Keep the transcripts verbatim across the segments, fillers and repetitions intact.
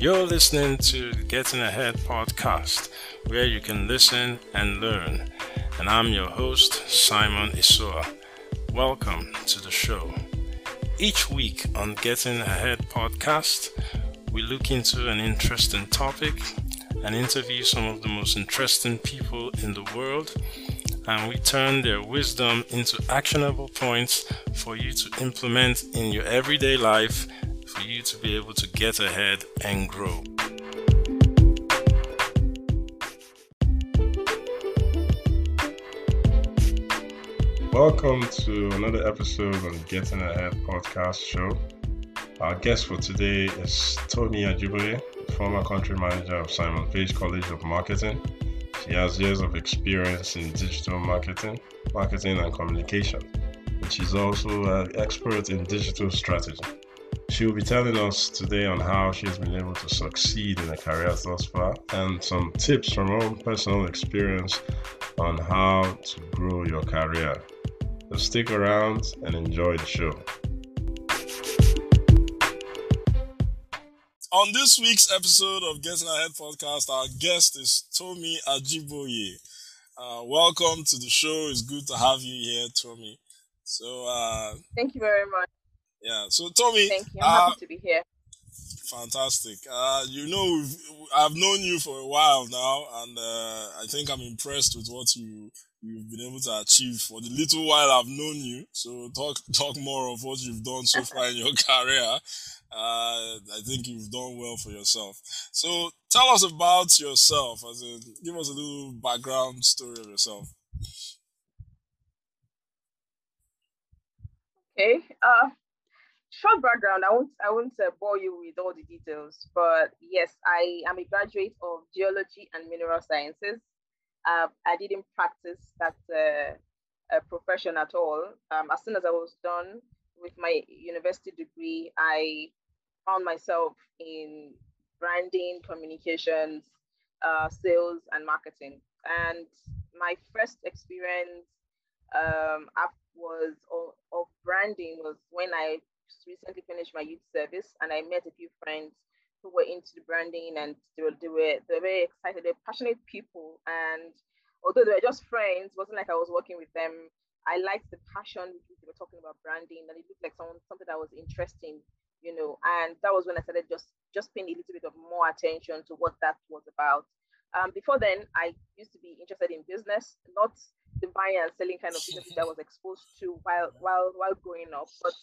You're listening to the Getting Ahead Podcast, where you can listen and learn. And I'm your host, Simon Isoa. Welcome to the show. Each week on Getting Ahead Podcast, we look into an interesting topic and interview some of the most interesting people in the world, and we turn their wisdom into actionable points for you to implement in your everyday life, for you to be able to get ahead and grow. Welcome to another episode on Getting Ahead Podcast show. Our guest for today is Tony Ajiboye, former country manager of Simon Page College of Marketing. She has years of experience in digital marketing, marketing and communication, and she's also an expert in digital strategy. She will be telling us today on how she's been able to succeed in her career thus far and some tips from her own personal experience on how to grow your career. So stick around and enjoy the show. On this week's episode of Getting Ahead Podcast, our guest is Tony Ajiboye. Uh, welcome to the show. It's good to have you here, Tommy. So, uh, thank you very much. Yeah. So, Tommy, thank you. I'm uh, happy to be here. Fantastic. Uh, you know, I've known you for a while now, and uh, I think I'm impressed with what you you've been able to achieve for the little while I've known you. So, talk talk more of what you've done so far in your career. Uh, I think you've done well for yourself. So tell us about yourself. As in, give us a little background story of yourself. Okay. Uh, short background. I won't. I won't uh, bore you with all the details. But yes, I am a graduate of geology and mineral sciences. Uh, I didn't practice that uh, uh, profession at all. Um, as soon as I was done with my university degree, I found myself in branding, communications, uh, sales, and marketing. And my first experience um, was of, of branding was when I recently finished my youth service, and I met a few friends who were into the branding, and they were they were, they were very excited. They're passionate people, and although they were just friends, it wasn't like I was working with them. I liked the passion with which they were talking about branding, and it looked like someone, something that was interesting, you know, and that was when I started just, just paying a little bit of more attention to what that was about. Um, before then, I used to be interested in business, not the buying and selling kind of business that I was exposed to while while while growing up, but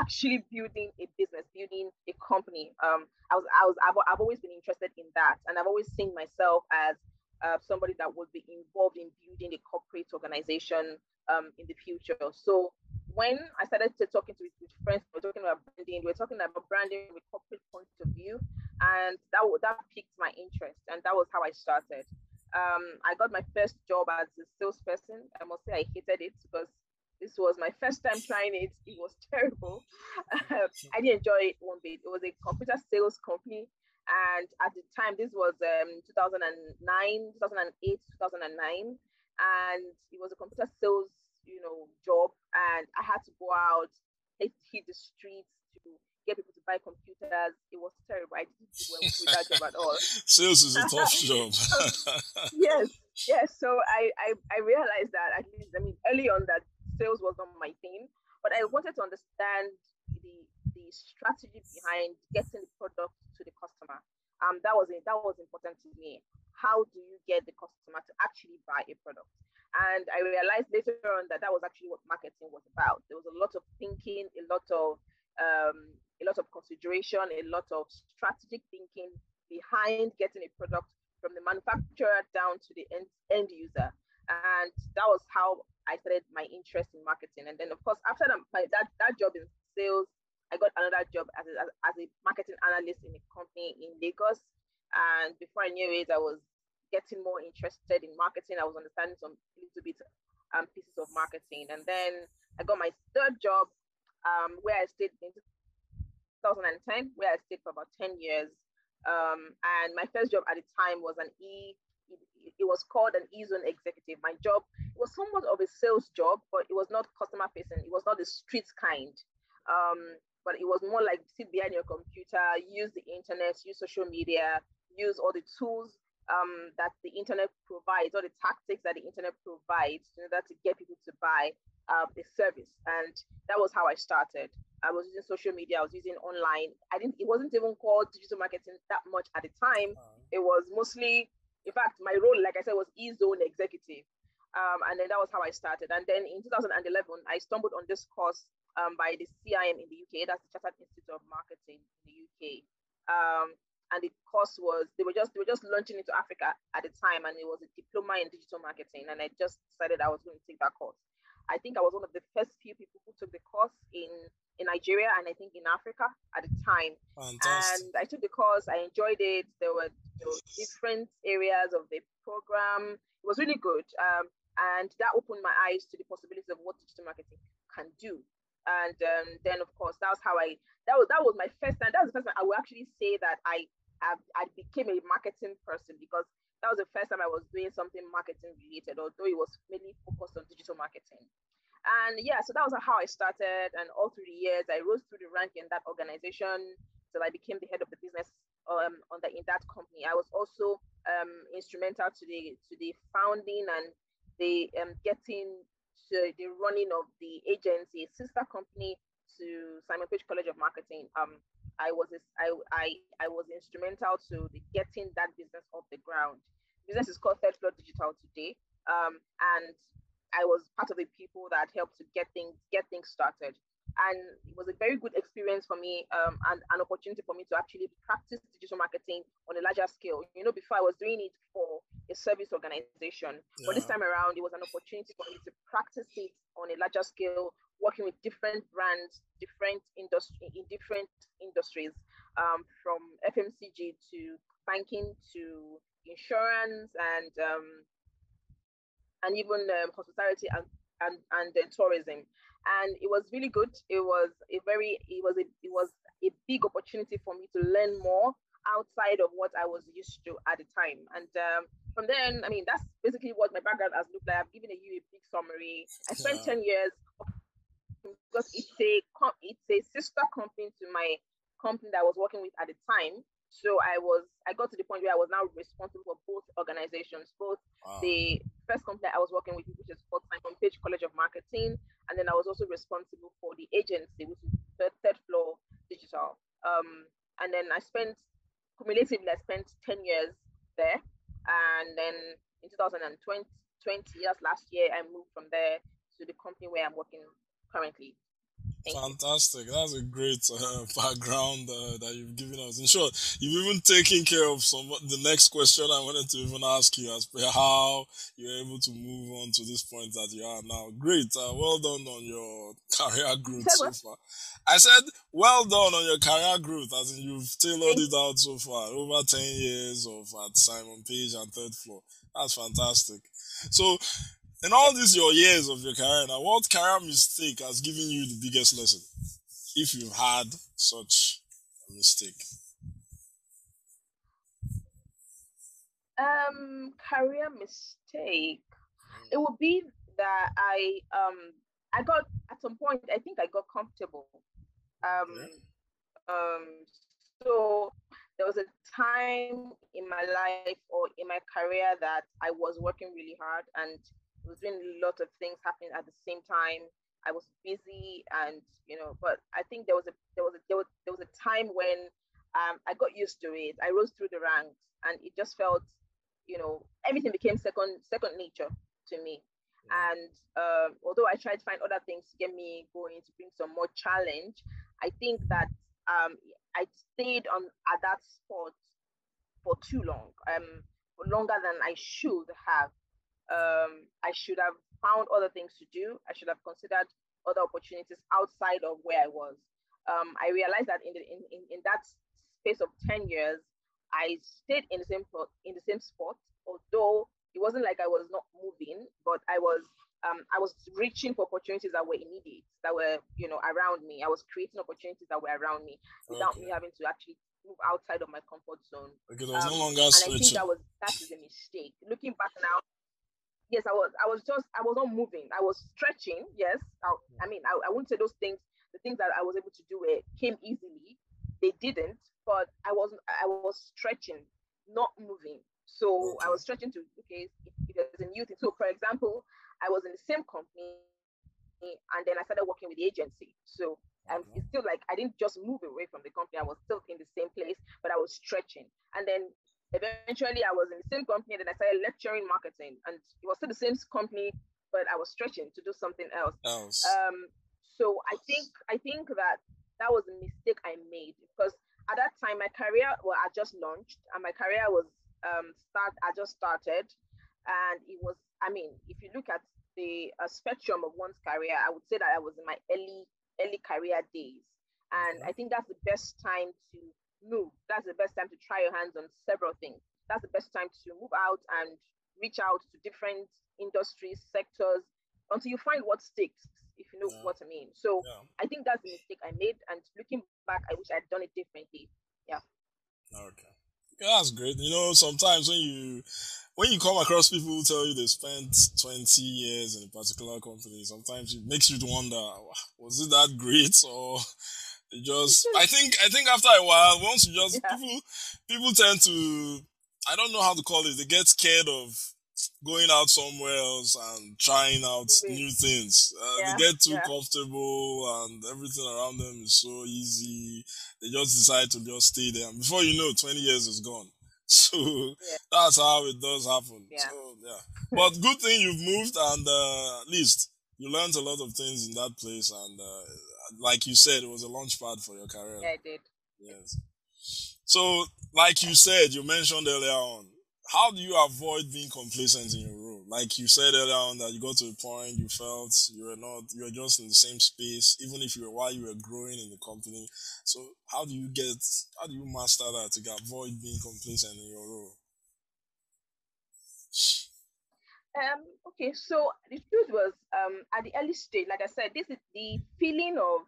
actually building a business, building a company. Um, I was, I was, I've, I've always been interested in that, and I've always seen myself as Uh, somebody that would be involved in building a corporate organization um, in the future. So when I started to talking to with friends, we were talking about branding, we were talking about branding with a corporate point of view, and that that piqued my interest, and that was how I started. Um, I got my first job as a salesperson. I must say I hated it because this was my first time trying it. It was terrible. I didn't enjoy it one bit. It was a computer sales company. And at the time, this was um, two thousand nine, two thousand eight, two thousand nine, and it was a computer sales, you know, job. And I had to go out, hit the streets to get people to buy computers. It was terrible. I didn't do well with that job at all. Sales is a tough job. yes, yes. So I, I, I realized that at least, I mean, early on that sales was not my thing, but I wanted to understand the the strategy behind getting the product to the customer. Um, that was that was important to me. How do you get the customer to actually buy a product? And I realized later on that that was actually what marketing was about. There was a lot of thinking, a lot of um, a lot of consideration, a lot of strategic thinking behind getting a product from the manufacturer down to the end, end user. And that was how I started my interest in marketing. And then, of course, after that, my, that, that job in sales, I got another job as a, as a marketing analyst in a company in Lagos. And before I knew it, I was getting more interested in marketing. I was understanding some little bit um, pieces of marketing. And then I got my third job um, where I stayed in twenty ten, where I stayed for about ten years. Um, and my first job at the time was an E, it was called an E-Zone executive. My job was somewhat of a sales job, but it was not customer facing. It was not the street kind. Um, but it was more like sit behind your computer, use the internet, use social media, use all the tools um, that the internet provides, all the tactics that the internet provides in order to get people to buy uh, the service. And that was how I started. I was using social media, I was using online. I didn't, it wasn't even called digital marketing that much at the time. Oh. It was mostly, in fact, my role, like I said, was e-zone executive. Um, and then that was how I started. And then in two thousand eleven, I stumbled on this course um, by the C I M in the U K. That's the Chartered Institute of Marketing in the U K. Um, and the course was, they were just they were just launching into Africa at the time. And it was a diploma in digital marketing. And I just decided I was going to take that course. I think I was one of the first few people who took the course in, in Nigeria and I think in Africa at the time. Fantastic. And I took the course, I enjoyed it. There were, there were different areas of the program. It was really good. Um, and that opened my eyes to the possibilities of what digital marketing can do. And um, then, of course, that was how I, that was that was my first time. That was the first time I would actually say that I, I, I became a marketing person, because that was the first time I was doing something marketing related, although it was mainly focused on digital marketing. And yeah, so that was how I started. And all through the years, I rose through the rank in that organization till I became the head of the business um, on the, in that company. I was also um, instrumental to the to the founding and the um, getting to the running of the agency, sister company to Simon Page College of Marketing. Um, I was I, I I was instrumental to the getting that business off the ground. The business is called Third Floor Digital today, um, and I was part of the people that helped to get things get things started. And it was a very good experience for me, um, and an opportunity for me to actually practice digital marketing on a larger scale. You know, before I was doing it for a service organization, yeah. But this time around, it was an opportunity for me to practice it on a larger scale, working with different brands, different industry in different industries, um, from F M C G to banking to insurance and um, and even um, hospitality and and and uh, tourism. And it was really good. It was a very it was a it was a big opportunity for me to learn more outside of what I was used to at the time. And um, from then, I mean, that's basically what my background has looked like. I've given you a big summary. I spent yeah. ten years because it's a it's a sister company to my company that I was working with at the time. So I was I got to the point where I was now responsible for both organizations, both wow. the first company I was working with, which is called Simon Page College of Marketing, and then I was also responsible for the agency, which is Third, third Floor Digital. Um, and then I spent cumulatively I spent ten years there, and then in two thousand twenty, yes, last year I moved from there to the company where I'm working currently. Fantastic. That's a great uh, background uh, that you've given us. In short, you've even taken care of some the next question I wanted to even ask you as per how you're able to move on to this point that you are now. Great. Uh, well done on your career growth so far. I said, well done on your career growth, as in you've tailored it out so far. Over ten years of at Simon Page and Third Floor. That's fantastic. So, in all these your years of your career, now what career mistake has given you the biggest lesson, if you've had such a mistake? Um, career mistake. It would be that I um I got at some point I think I got comfortable. Um, yeah. um. So there was a time in my life or in my career that I was working really hard and was doing a lot of things happening at the same time. I was busy, and you know, but I think there was a there was a there was, there was a time when um, I got used to it. I rose through the ranks, and it just felt, you know, everything became second second nature to me. Yeah. And uh, although I tried to find other things to get me going, to bring some more challenge, I think that um, I stayed on at that spot for too long, um, longer than I should have. Um, I should have found other things to do. I should have considered other opportunities outside of where I was. Um, I realized that in, the, in, in, in that space of ten years, I stayed in the same in the same spot. Although it wasn't like I was not moving, but I was um, I was reaching for opportunities that were immediate, that were you know around me. I was creating opportunities that were around me without okay. me having to actually move outside of my comfort zone. Because I was um, no longer switching. And I think that was that is a mistake. Looking back now. Yes, I was. I was just. I was not moving. I was stretching. Yes. I, I mean, I, I wouldn't say those things the things that I was able to do were, came easily. They didn't, but I wasn't, I was stretching, not moving. So I was stretching to, okay, if there's a new thing. So for example, I was in the same company and then I started working with the agency. So um, it's still like, I didn't just move away from the company. I was still in the same place, but I was stretching. And then eventually I was in the same company and then I started lecturing marketing, and it was still the same company, but I was stretching to do something else. else. Um, so I think, I think that that was a mistake I made, because at that time my career, well, I just launched and my career was, um, start, I just started. And it was, I mean, if you look at the uh, spectrum of one's career, I would say that I was in my early, early career days. And I think that's the best time to move. That's the best time to try your hands on several things. That's the best time to move out and reach out to different industries, sectors, until you find what sticks, if you know yeah. what I mean. So yeah. I think that's the mistake I made. And looking back, I wish I'd done it differently. Yeah. Okay. Yeah, that's great. You know, sometimes when you when you come across people who tell you they spent twenty years in a particular company, sometimes it makes you wonder, was it that great? Or it just, I think I think after a while, once you just yeah. people people tend to, I don't know how to call it, they get scared of going out somewhere else and trying out mm-hmm. new things. Uh, yeah, they get too yeah. comfortable and everything around them is so easy. They just decide to just stay there. And before you know, twenty years is gone. So yeah. that's how it does happen. Yeah. So, yeah. But good thing you've moved, and uh, at least you learned a lot of things in that place. And uh, like you said, it was a launch pad for your career. Yeah, I did. Yes. So like you said, you mentioned earlier on, how do you avoid being complacent in your role? Like you said earlier on that you got to a point you felt you were not, you were just in the same space, even if you were while you were growing in the company. So how do you get, how do you master that to avoid being complacent in your role? Um, okay, so the truth was um, at the early stage, like I said, this is the feeling of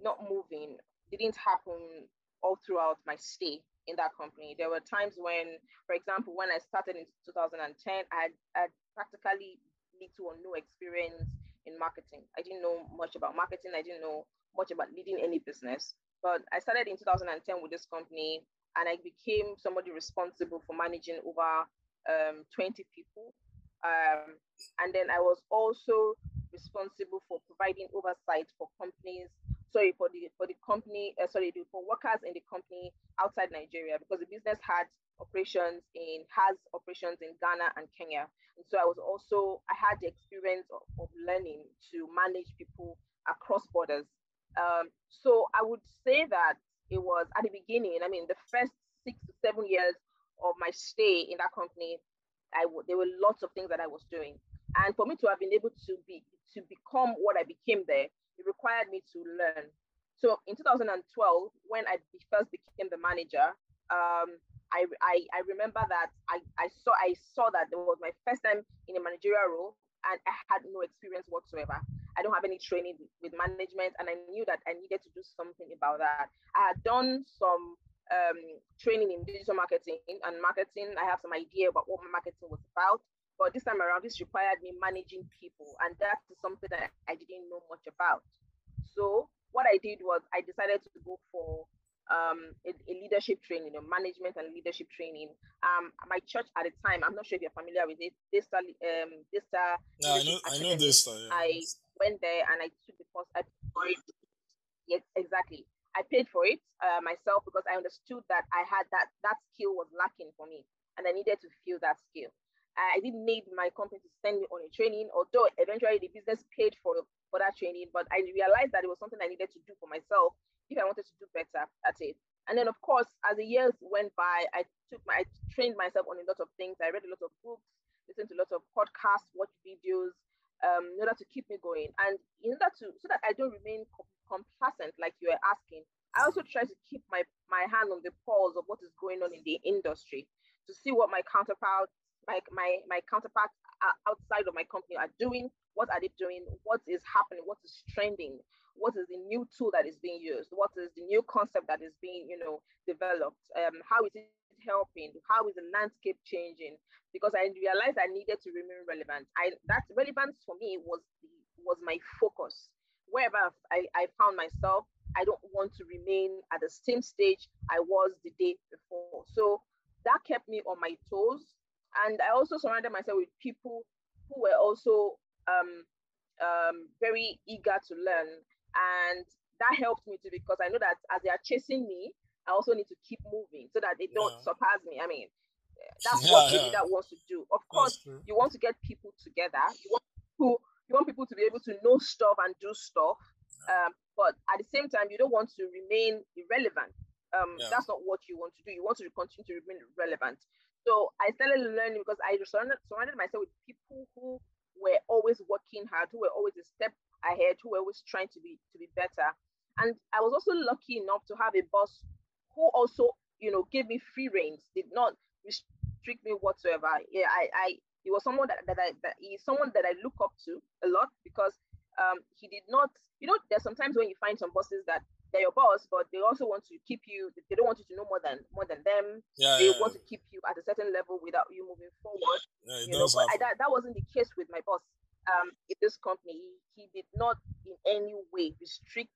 not moving didn't happen all throughout my stay in that company. There were times when, for example, when I started in two thousand ten, I had, I had practically little or no experience in marketing. I didn't know much about marketing. I didn't know much about leading any business. But I started in two thousand ten with this company, and I became somebody responsible for managing over um, twenty people. Um, and then I was also responsible for providing oversight for companies Sorry for the for the company. Uh, sorry for workers in the company outside Nigeria, because the business had operations in has operations in Ghana and Kenya. And so I was also I had the experience of, of learning to manage people across borders. Um, so I would say that it was at the beginning. I mean, the first six to seven years of my stay in that company, I w- there were lots of things that I was doing, and for me to have been able to be to become what I became there, it required me to learn. So in two thousand twelve, when I first became the manager, um, I, I I remember that I, I saw I saw that it was my first time in a managerial role, and I had no experience whatsoever. I don't have any training with management, and I knew that I needed to do something about that. I had done some um, training in digital marketing and marketing. I have some idea about what my marketing was about. But this time around, this required me managing people, and that's something that I didn't know much about. So what I did was I decided to go for um, a, a leadership training, a management and leadership training. Um, my church at the time, I'm not sure if you're familiar with it, Desta, um, Desta. Yeah, I know, I know Desta. Yeah. I went there and I took the course. I paid for it. Yes, exactly. I paid for it uh, myself, because I understood that I had that that skill was lacking for me, and I needed to feel that skill. I didn't need my company to send me on a training, although eventually the business paid for, for that training, but I realized that it was something I needed to do for myself if I wanted to do better at it. And then, of course, as the years went by, I took my, I trained myself on a lot of things. I read a lot of books, listened to a lot of podcasts, watched videos, um, in order to keep me going. And in order to, so that I don't remain complacent, like you were asking, I also try to keep my, my hand on the pulse of what is going on in the industry, to see what my counterpart Like my, my counterparts outside of my company are doing. What are they doing? What is happening? What is trending? What is the new tool that is being used? What is the new concept that is being, you know, developed? Um, how is it helping? How is the landscape changing? Because I realized I needed to remain relevant. I that relevance for me was was my focus. wherever I, I found myself, I don't want to remain at the same stage I was the day before. So that kept me on my toes. And I also surrounded myself with people who were also um, um, very eager to learn. And that helped me too, because I know that as they are chasing me, I also need to keep moving so that they don't yeah. surpass me. I mean, that's yeah, what yeah. that wants to do. Of course, you want to get people together. You want people, you want people to be able to know stuff and do stuff. Um, but at the same time, you don't want to remain irrelevant. Um, yeah. That's not what you want to do. You want to continue to remain relevant. So I started learning because I surrounded myself with people who were always working hard, who were always a step ahead, who were always trying to be to be better. And I was also lucky enough to have a boss who also, you know, gave me free reins, did not restrict me whatsoever. Yeah, I, I it was someone that, that I that is someone that I look up to a lot, because um he did not, you know, there's sometimes when you find some bosses that they're your boss, but they also want to keep you, they don't want you to know more than more than them. Yeah, they yeah, want yeah. to keep you at a certain level without you moving forward. Yeah, it you does know, but I, that, that wasn't the case with my boss. Um, in this company, he, he did not in any way restrict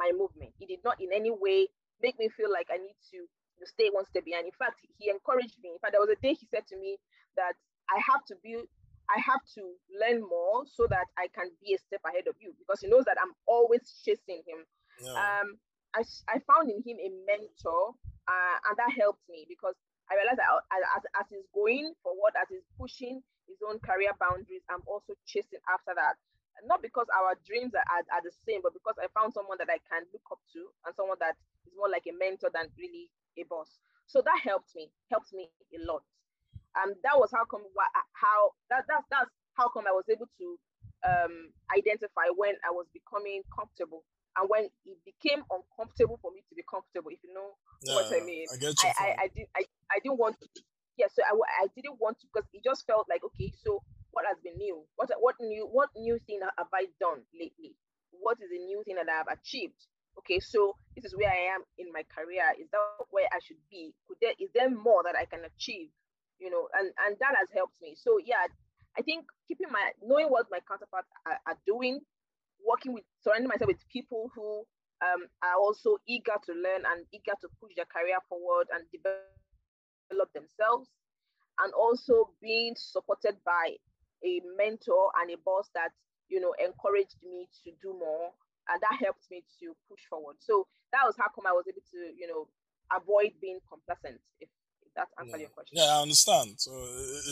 my movement. He did not in any way make me feel like I need to stay one step behind. In fact, he encouraged me. In fact, there was a day he said to me that I have to be, I have to learn more so that I can be a step ahead of you, because he knows that I'm always chasing him. Yeah. Um, I, I found in him a mentor, uh, and that helped me, because I realized that as, as he's going forward, as he's pushing his own career boundaries, I'm also chasing after that. Not because our dreams are, are, are the same, but because I found someone that I can look up to, and someone that is more like a mentor than really a boss. So that helped me, helped me a lot. And that was how come how that that's that's how come I was able to um, identify when I was becoming comfortable, and when it became uncomfortable for me to be comfortable, if you know yeah, what I mean. I get you. I, I, I did I, I didn't want to. Yeah, so I, I didn't want to, because it just felt like, okay, so what has been new? What what new what new thing have I done lately? What is the new thing that I have achieved? Okay, so this is where I am in my career. Is that where I should be? Could there is there more that I can achieve? You know, and, and that has helped me. So yeah, I think keeping my knowing what my counterparts are, are doing, working with surrounding myself with people who um are also eager to learn and eager to push their career forward and develop themselves, and also being supported by a mentor and a boss that, you know, encouraged me to do more, and that helped me to push forward. So that was how come I was able to, you know, avoid being complacent, if that answer yeah. your question. Yeah, I understand. So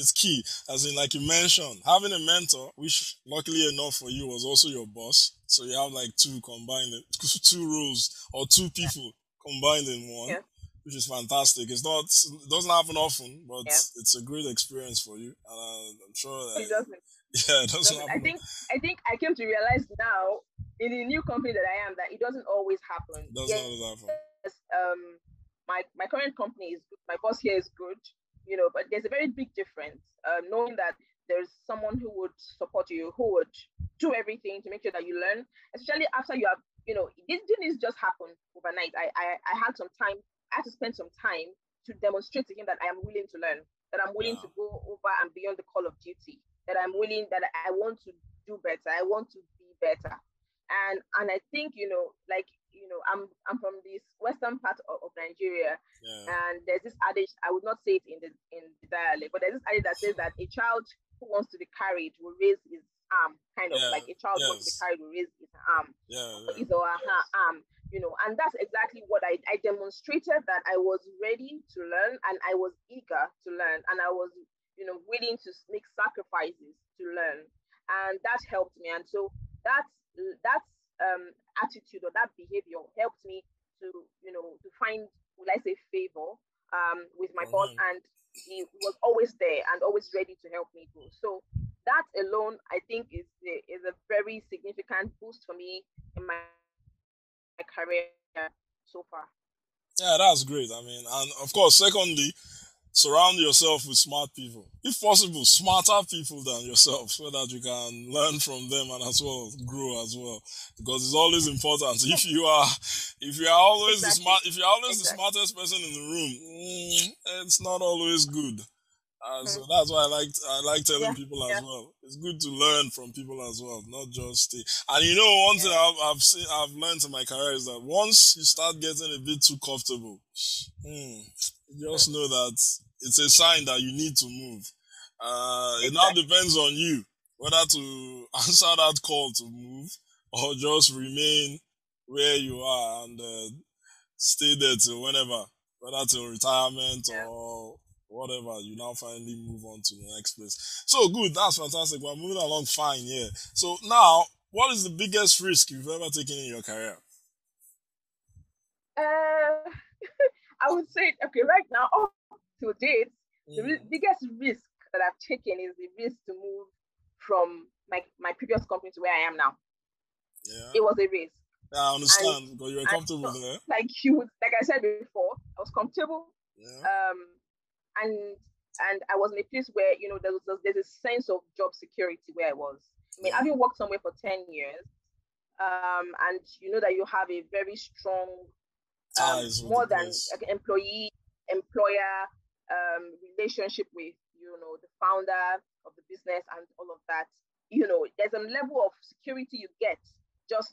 it's key. As in, like you mentioned, having a mentor, which luckily enough for you was also your boss. So you have like two combined, two roles or two people yeah. combined in one, yeah. which is fantastic. It's not, it doesn't happen often, but yeah. it's a great experience for you. And I'm sure that... It doesn't. Yeah, it doesn't happen. I think, I think I came to realize now in the new company that I am that it doesn't always happen. It doesn't yes, always happen. Um, My my current company is good. My boss here is good, you know, but there's a very big difference uh, knowing that there's someone who would support you, who would do everything to make sure that you learn, especially after you have, you know, this didn't just happen overnight. I, I, I had some time, I had to spend some time to demonstrate to him that I am willing to learn, that I'm willing yeah. to go over and beyond the call of duty, that I'm willing, that I want to do better, I want to be better. And and I think, you know, like, you know, I'm I'm from this western part of, of Nigeria, yeah. and there's this adage, I would not say it in the in the dialect, but there's this adage that says that a child who wants to be carried will raise his arm, kind of yeah. like a child yes. wants to be carried will raise his arm, yeah, yeah. his or her yes. arm, you know. And that's exactly what I I demonstrated, that I was ready to learn, and I was eager to learn, and I was, you know, willing to make sacrifices to learn, and that helped me. And so that's That um, attitude or that behavior helped me to, you know, to find, will I say, favor um, with my mm-hmm. boss, and he was always there and always ready to help me grow. So that alone, I think, is a, is a very significant boost for me in my, my career so far. Yeah, that's great. I mean, and of course, secondly, surround yourself with smart people. If possible, smarter people than yourself, so that you can learn from them and as well grow as well. Because it's always important. If you are, if you are always exactly. the smart, if you are always exactly. the smartest person in the room, it's not always good. And so that's why I like I like telling yeah, people as yeah. well. It's good to learn from people as well, not just stay. And you know, one yeah. thing I've I've, seen, I've learned in my career is that once you start getting a bit too comfortable, hmm, just know that it's a sign that you need to move. Uh, exactly. It now depends on you whether to answer that call to move or just remain where you are and uh, stay there till whenever, whether till retirement yeah. or whatever, you now finally move on to the next place. So good, that's fantastic. We're moving along fine, yeah. So now, what is the biggest risk you've ever taken in your career? Uh, I would say, okay, right now, up to date, yeah. the biggest risk that I've taken is the risk to move from my, my previous company to where I am now. Yeah. It was a risk. Yeah, I understand, and, because you were comfortable so, there. Like you would, like I said before, I was comfortable. Yeah. Um, And and I was in a place where, you know, there was, there's a sense of job security where I was. I mean, having worked somewhere for ten years, um, and you know that you have a very strong, um, more than like, employee, employer um, relationship with, you know, the founder of the business and all of that. You know, there's a level of security you get just,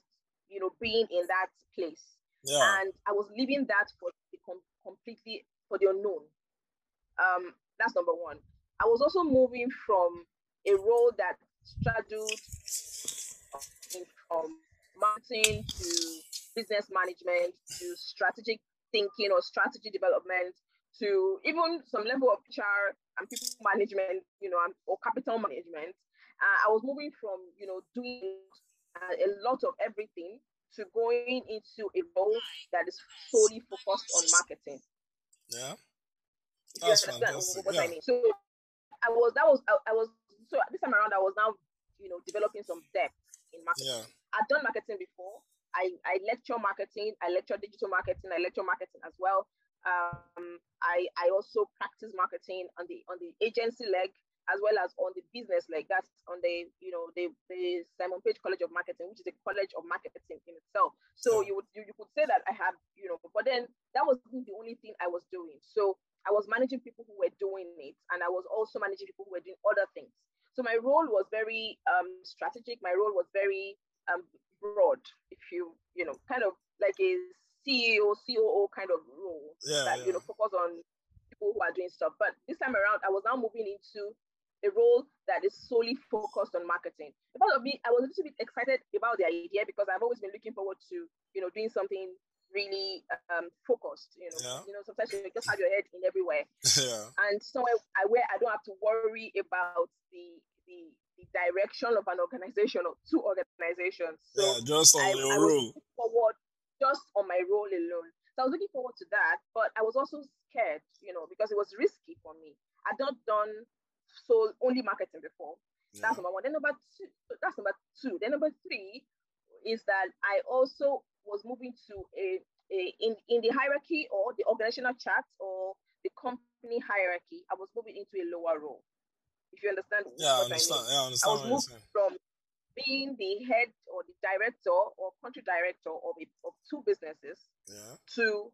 you know, being in that place. Yeah. And I was leaving that for the com- completely, for the unknown. Um, that's number one. I was also moving from a role that straddled from marketing to business management to strategic thinking or strategy development to even some level of H R and people management, you know, and, or capital management. Uh, I was moving from, you know, doing uh, a lot of everything to going into a role that is solely focused on marketing. Yeah. That's what yeah. I mean. So I was that was I, I was so this time around I was now you know developing some depth in marketing. Yeah. I've done marketing before. I, I lecture marketing. I lecture digital marketing. I lecture marketing as well. Um, I I also practice marketing on the on the agency leg as well as on the business leg. That's on the you know the, the Simon Page College of Marketing, which is a college of marketing in itself. So yeah. you would you, you could say that I have you know, but then that wasn't the only thing I was doing. So I was managing people who were doing it, and I was also managing people who were doing other things. So my role was very um, strategic. My role was very um, broad, if you, you know, kind of like a C E O, C O O kind of role yeah, that, yeah. you know, focus on people who are doing stuff. But this time around, I was now moving into a role that is solely focused on marketing. In part of me, I was a little bit excited about the idea because I've always been looking forward to, you know, doing something really um, focused, you know. Yeah. You know, sometimes you just have your head in everywhere, yeah. and somewhere I, where I don't have to worry about the the, the direction of an organization or two organizations. So yeah, just on I, your I role. Forward, just on my role alone. So I was looking forward to that, but I was also scared, you know, because it was risky for me. I'd not done so only marketing before. Yeah. That's number one. Then number two. That's number two. Then number three is that I also was moving to a, a in, in the hierarchy or the organizational chart or the company hierarchy, I was moving into a lower role. If you understand yeah, what I understand. I mean. Yeah, I understand. I was moving from being the head or the director or country director of, a, of two businesses yeah. to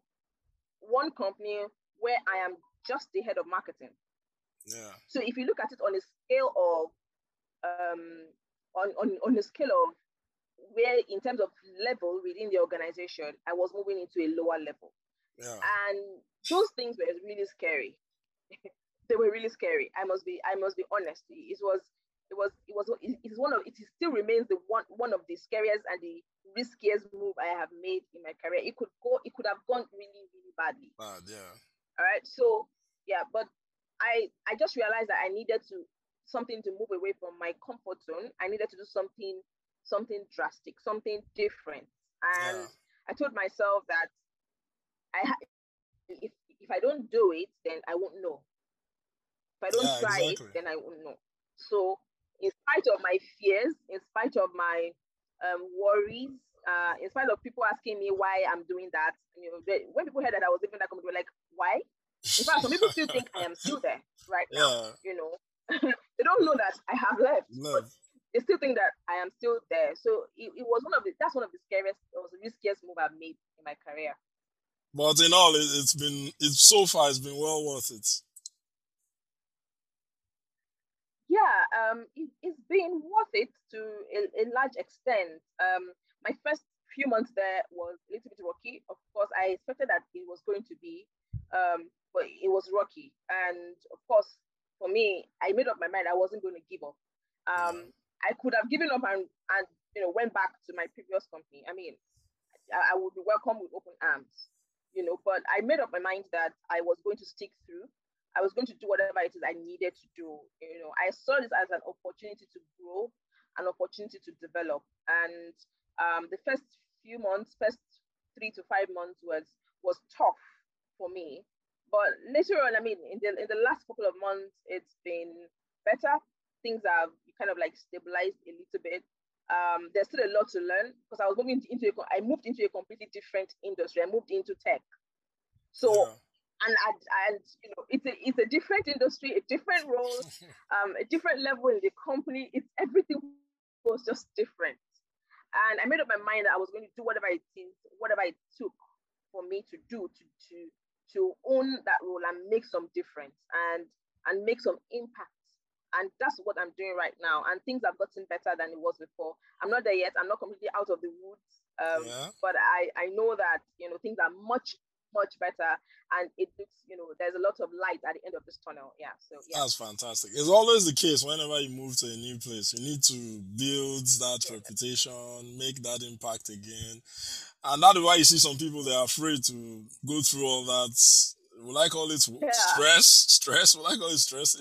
one company where I am just the head of marketing. Yeah. So if you look at it on a scale of, um, on, on, on a scale of, where in terms of level within the organization, I was moving into a lower level. Yeah. And those things were really scary. They were really scary. I must be, I must be honest. It was, it was, it was, it is one of, it still remains the one, one of the scariest and the riskiest move I have made in my career. It could go, it could have gone really, really badly. Bad, yeah. All right. So, yeah, but I, I just realized that I needed to, something to move away from my comfort zone. I needed to do something something drastic, something different. And yeah. I told myself that I ha- if if I don't do it, then I won't know. If I don't yeah, try exactly. it, then I won't know. So in spite of my fears, in spite of my um, worries, uh, in spite of people asking me why I'm doing that, you know, they, when people heard that I was leaving that company, they were like, why? In fact, some people still think I am still there right yeah. now, you know. They don't know that I have left. No. But they still think that I am still there. So it, it was one of the, that's one of the scariest, it was the riskiest move I've made in my career. But in all, it, it's been, it's so far, it's been well worth it. um, it, it's been worth it to a, a large extent. Um, my first few months there was a little bit rocky. Of course, I expected that it was going to be, um, but it was rocky. And of course, for me, I made up my mind I wasn't going to give up. Um, I could have given up and, and you know went back to my previous company. I mean, I, I would be welcomed with open arms, you know. But I made up my mind that I was going to stick through. I was going to do whatever it is I needed to do. You know, I saw this as an opportunity to grow, an opportunity to develop. And um, the first few months, first three to five months was was tough for me. But later on, I mean, in the in the last couple of months, it's been better. Things have kind of like stabilized a little bit. Um, there's still a lot to learn because I was moving into a, I moved into a completely different industry. I moved into tech. So. Yeah. And, and you know, it's a, it's a different industry, a different role, um, a different level in the company. It's everything was just different. And I made up my mind that I was going to do whatever it is, whatever it took for me to do to to to own that role and make some difference and and make some impact. And that's what I'm doing right now. And things have gotten better than it was before. I'm not there yet. I'm not completely out of the woods. Um, yeah. But I, I know that you know things are much. much better, and it looks, you know, there's a lot of light at the end of this tunnel. Yeah, so yeah. That's fantastic. It's always the case whenever you move to a new place, you need to build that yeah. reputation, make that impact again. And that's why you see some people, they're afraid to go through all that. Will I call it yeah. stress? Stress? Will I call it stress?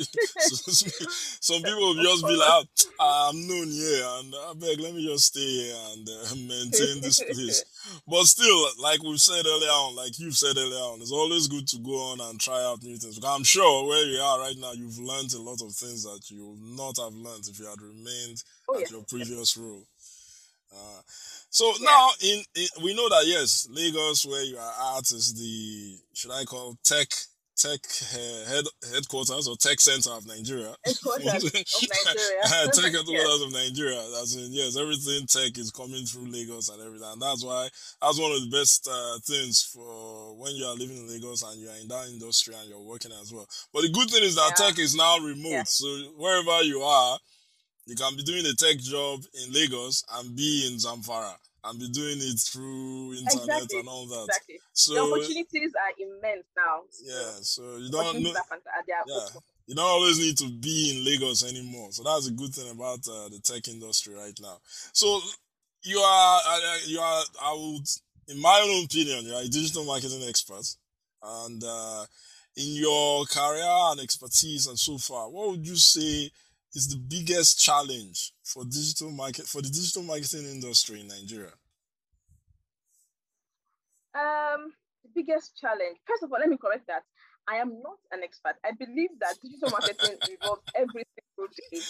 Some people will just be like, I'm known here, and I beg, let me just stay here and uh, maintain this place. But still, like we've said earlier on, like you've said earlier on, it's always good to go on and try out new things. Because I'm sure where you are right now, you've learned a lot of things that you would not have learned if you had remained oh, at yeah. your previous role. Uh, so yeah. now in, in we know that yes, Lagos, where you are at, is the should I call tech tech uh, head headquarters or tech center of Nigeria. Headquarters of Nigeria. Tech headquarters yes. of Nigeria. That's in yes, everything tech is coming through Lagos and everything. And that's why that's one of the best uh, things for when you are living in Lagos and you are in that industry and you're working as well. But the good thing is that yeah. tech is now remote. Yeah. So wherever you are, you can be doing a tech job in Lagos and be in Zamfara and be doing it through internet exactly, and all that. Exactly. So the opportunities are immense now. Yeah, so you don't know, yeah, you don't always need to be in Lagos anymore. So that's a good thing about uh, the tech industry right now. So you are, you are, I would, in my own opinion, you are a digital marketing expert, and uh, in your career and expertise and so far, what would you say is the biggest challenge for digital market for the digital marketing industry in Nigeria? Um, the biggest challenge. First of all, let me correct that. I am not an expert. I believe that digital marketing involves every single day,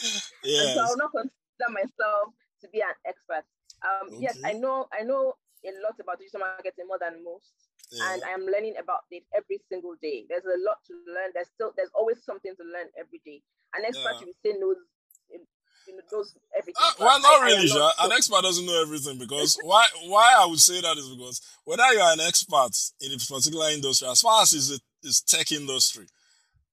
yes. and so I will not consider myself to be an expert. Um, okay. Yes, I know. I know a lot about digital marketing more than most, yeah. and I am learning about it every single day. There's a lot to learn. There's still there's always something to learn every day. An expert, yeah. you say, knows, you know, knows everything. Uh, well, not I, really, I not, so. An expert doesn't know everything because why Why I would say that is because whether you are an expert in a particular industry, as far as it's, it's tech industry,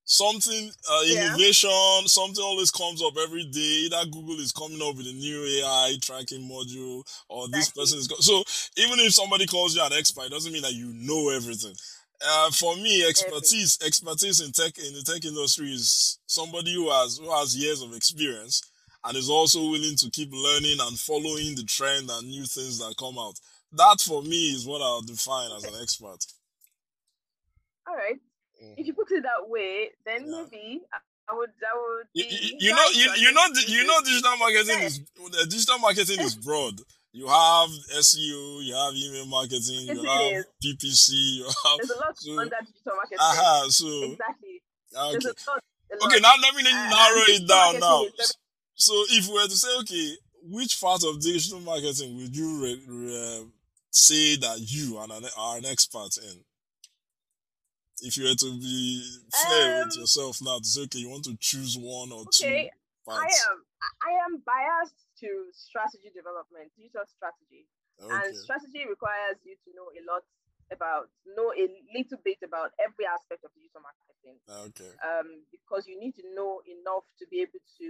something, uh, innovation, yeah. something always comes up every day. Either Google is coming up with a new A I tracking module or this exactly. person is... Co- so even if somebody calls you an expert, it doesn't mean that you know everything. Uh, for me, expertise, expertise in tech, in the tech industry is somebody who has, who has years of experience and is also willing to keep learning and following the trend and new things that come out. That for me is what I'll define as an expert. All right. If you put it that way, then yeah. maybe I would, I would. Be you, you know, you, you know, you know, digital marketing is, digital marketing is broad. You have S E O, you have email marketing, yes, you have P P C, you have... There's a lot so, under digital marketing. Uh-huh, so... Exactly. Okay. There's a lot, a lot. Okay, now let me uh, narrow it down now. Is... So if we were to say, okay, which part of digital marketing would you re- re- say that you are an, are an expert in? If you were to be fair um, with yourself now, to say, okay, you want to choose one or okay, two parts. I am. I am biased to strategy development, digital strategy. Okay. And strategy requires you to know a lot about, know a little bit about every aspect of digital marketing. Okay. Um, because you need to know enough to be able to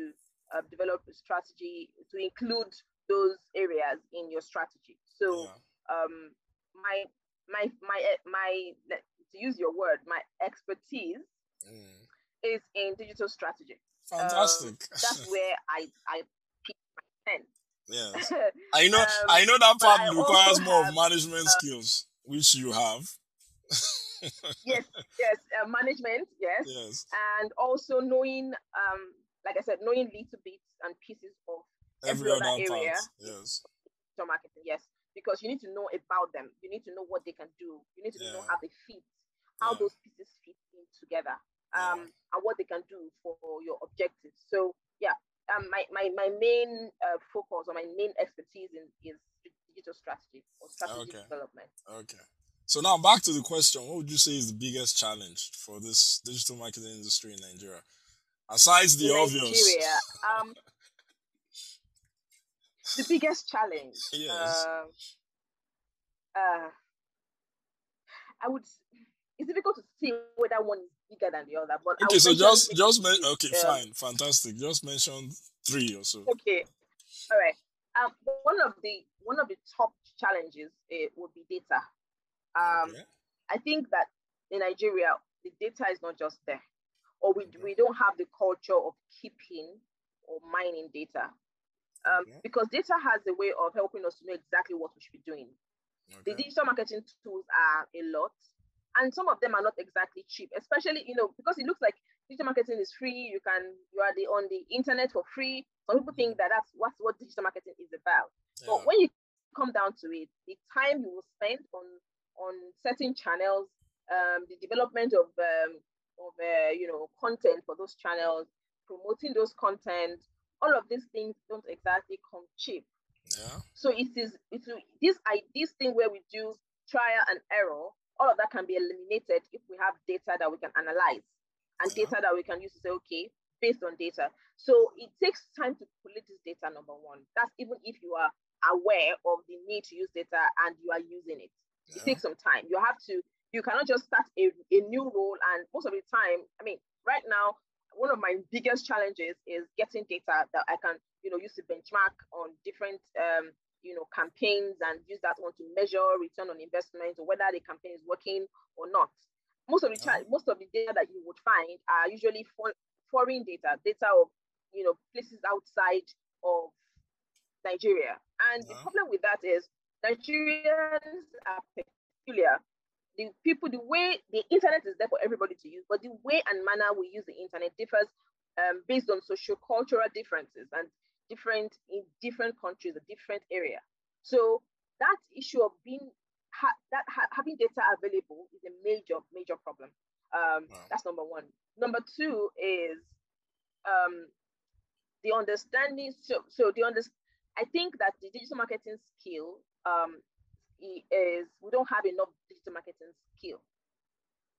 uh, develop a strategy to include those areas in your strategy. So yeah. um, my, my, my, my, to use your word, my expertise mm. is in digital strategy. Fantastic. Um, that's where I, I pick my pen. Yes. I know, um, I know that part requires more have, of management uh, skills, which you have. yes, yes, uh, management, yes. yes. And also knowing, um, like I said, knowing little bits and pieces of every, every other, other area. Yes. So marketing, yes. Because you need to know about them. You need to know what they can do. You need to yeah. know how they fit, how yeah. those pieces fit in together, um, yeah. and what they can do for your objectives. So, yeah, um, my, my, my main uh, focus or my main expertise in is digital strategy or strategy okay. development. Okay. So now back to the question, what would you say is the biggest challenge for this digital marketing industry in Nigeria? Aside the in obvious. Nigeria, um, the biggest challenge? Yes. Uh, uh, I would, it's difficult to say whether one is bigger than the other. But okay, I would so just, just men- okay, uh, fine, fantastic. Just mention three or so. Okay, all right. Um, one of the, one of the top challenges uh, would be data. Um, okay. I think that in Nigeria, the data is not just there, or we okay. we don't have the culture of keeping or mining data, um, okay. because data has a way of helping us to know exactly what we should be doing. Okay. The digital marketing tools are a lot, and some of them are not exactly cheap, especially, you know, because it looks like digital marketing is free. You can, you are the, on the internet for free. Some people think that that's what's what digital marketing is about. Yeah. But when you come down to it, the time you will spend on on certain channels, um, the development of um, of uh, you know, content for those channels, promoting those content, all of these things don't exactly come cheap. Yeah. So it is it this I this thing where we do trial and error. All of that can be eliminated if we have data that we can analyze and yeah. data that we can use to say, okay, based on data. So it takes time to collect this data. Number one, that's even if you are aware of the need to use data and you are using it. It yeah. takes some time. You have to, you cannot just start a, a new role. And most of the time, I mean, right now, one of my biggest challenges is getting data that I can, you know, use to benchmark on different, um, you know, campaigns and use that one to measure return on investment or whether the campaign is working or not. Most of the yeah. most of the data that you would find are usually for, foreign data, data of, you know, places outside of Nigeria. And yeah. the problem with that is, Nigerians are peculiar. The people, the way the internet is there for everybody to use, but the way and manner we use the internet differs um, based on socio-cultural differences and different in different countries, a different area. So that issue of being ha- that ha- having data available is a major, major problem. Um, wow. That's number one. Number two is um, the understanding. So, so the under- I think that the digital marketing skill. Um, is we don't have enough digital marketing skill.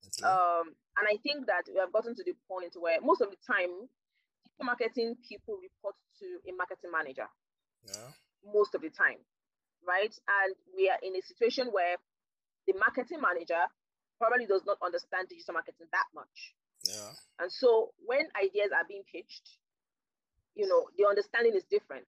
Okay. Um, and I think that we have gotten to the point where most of the time, digital marketing people report to a marketing manager. Yeah. Most of the time, right? And we are in a situation where the marketing manager probably does not understand digital marketing that much. Yeah. And so when ideas are being pitched, you know, the understanding is different.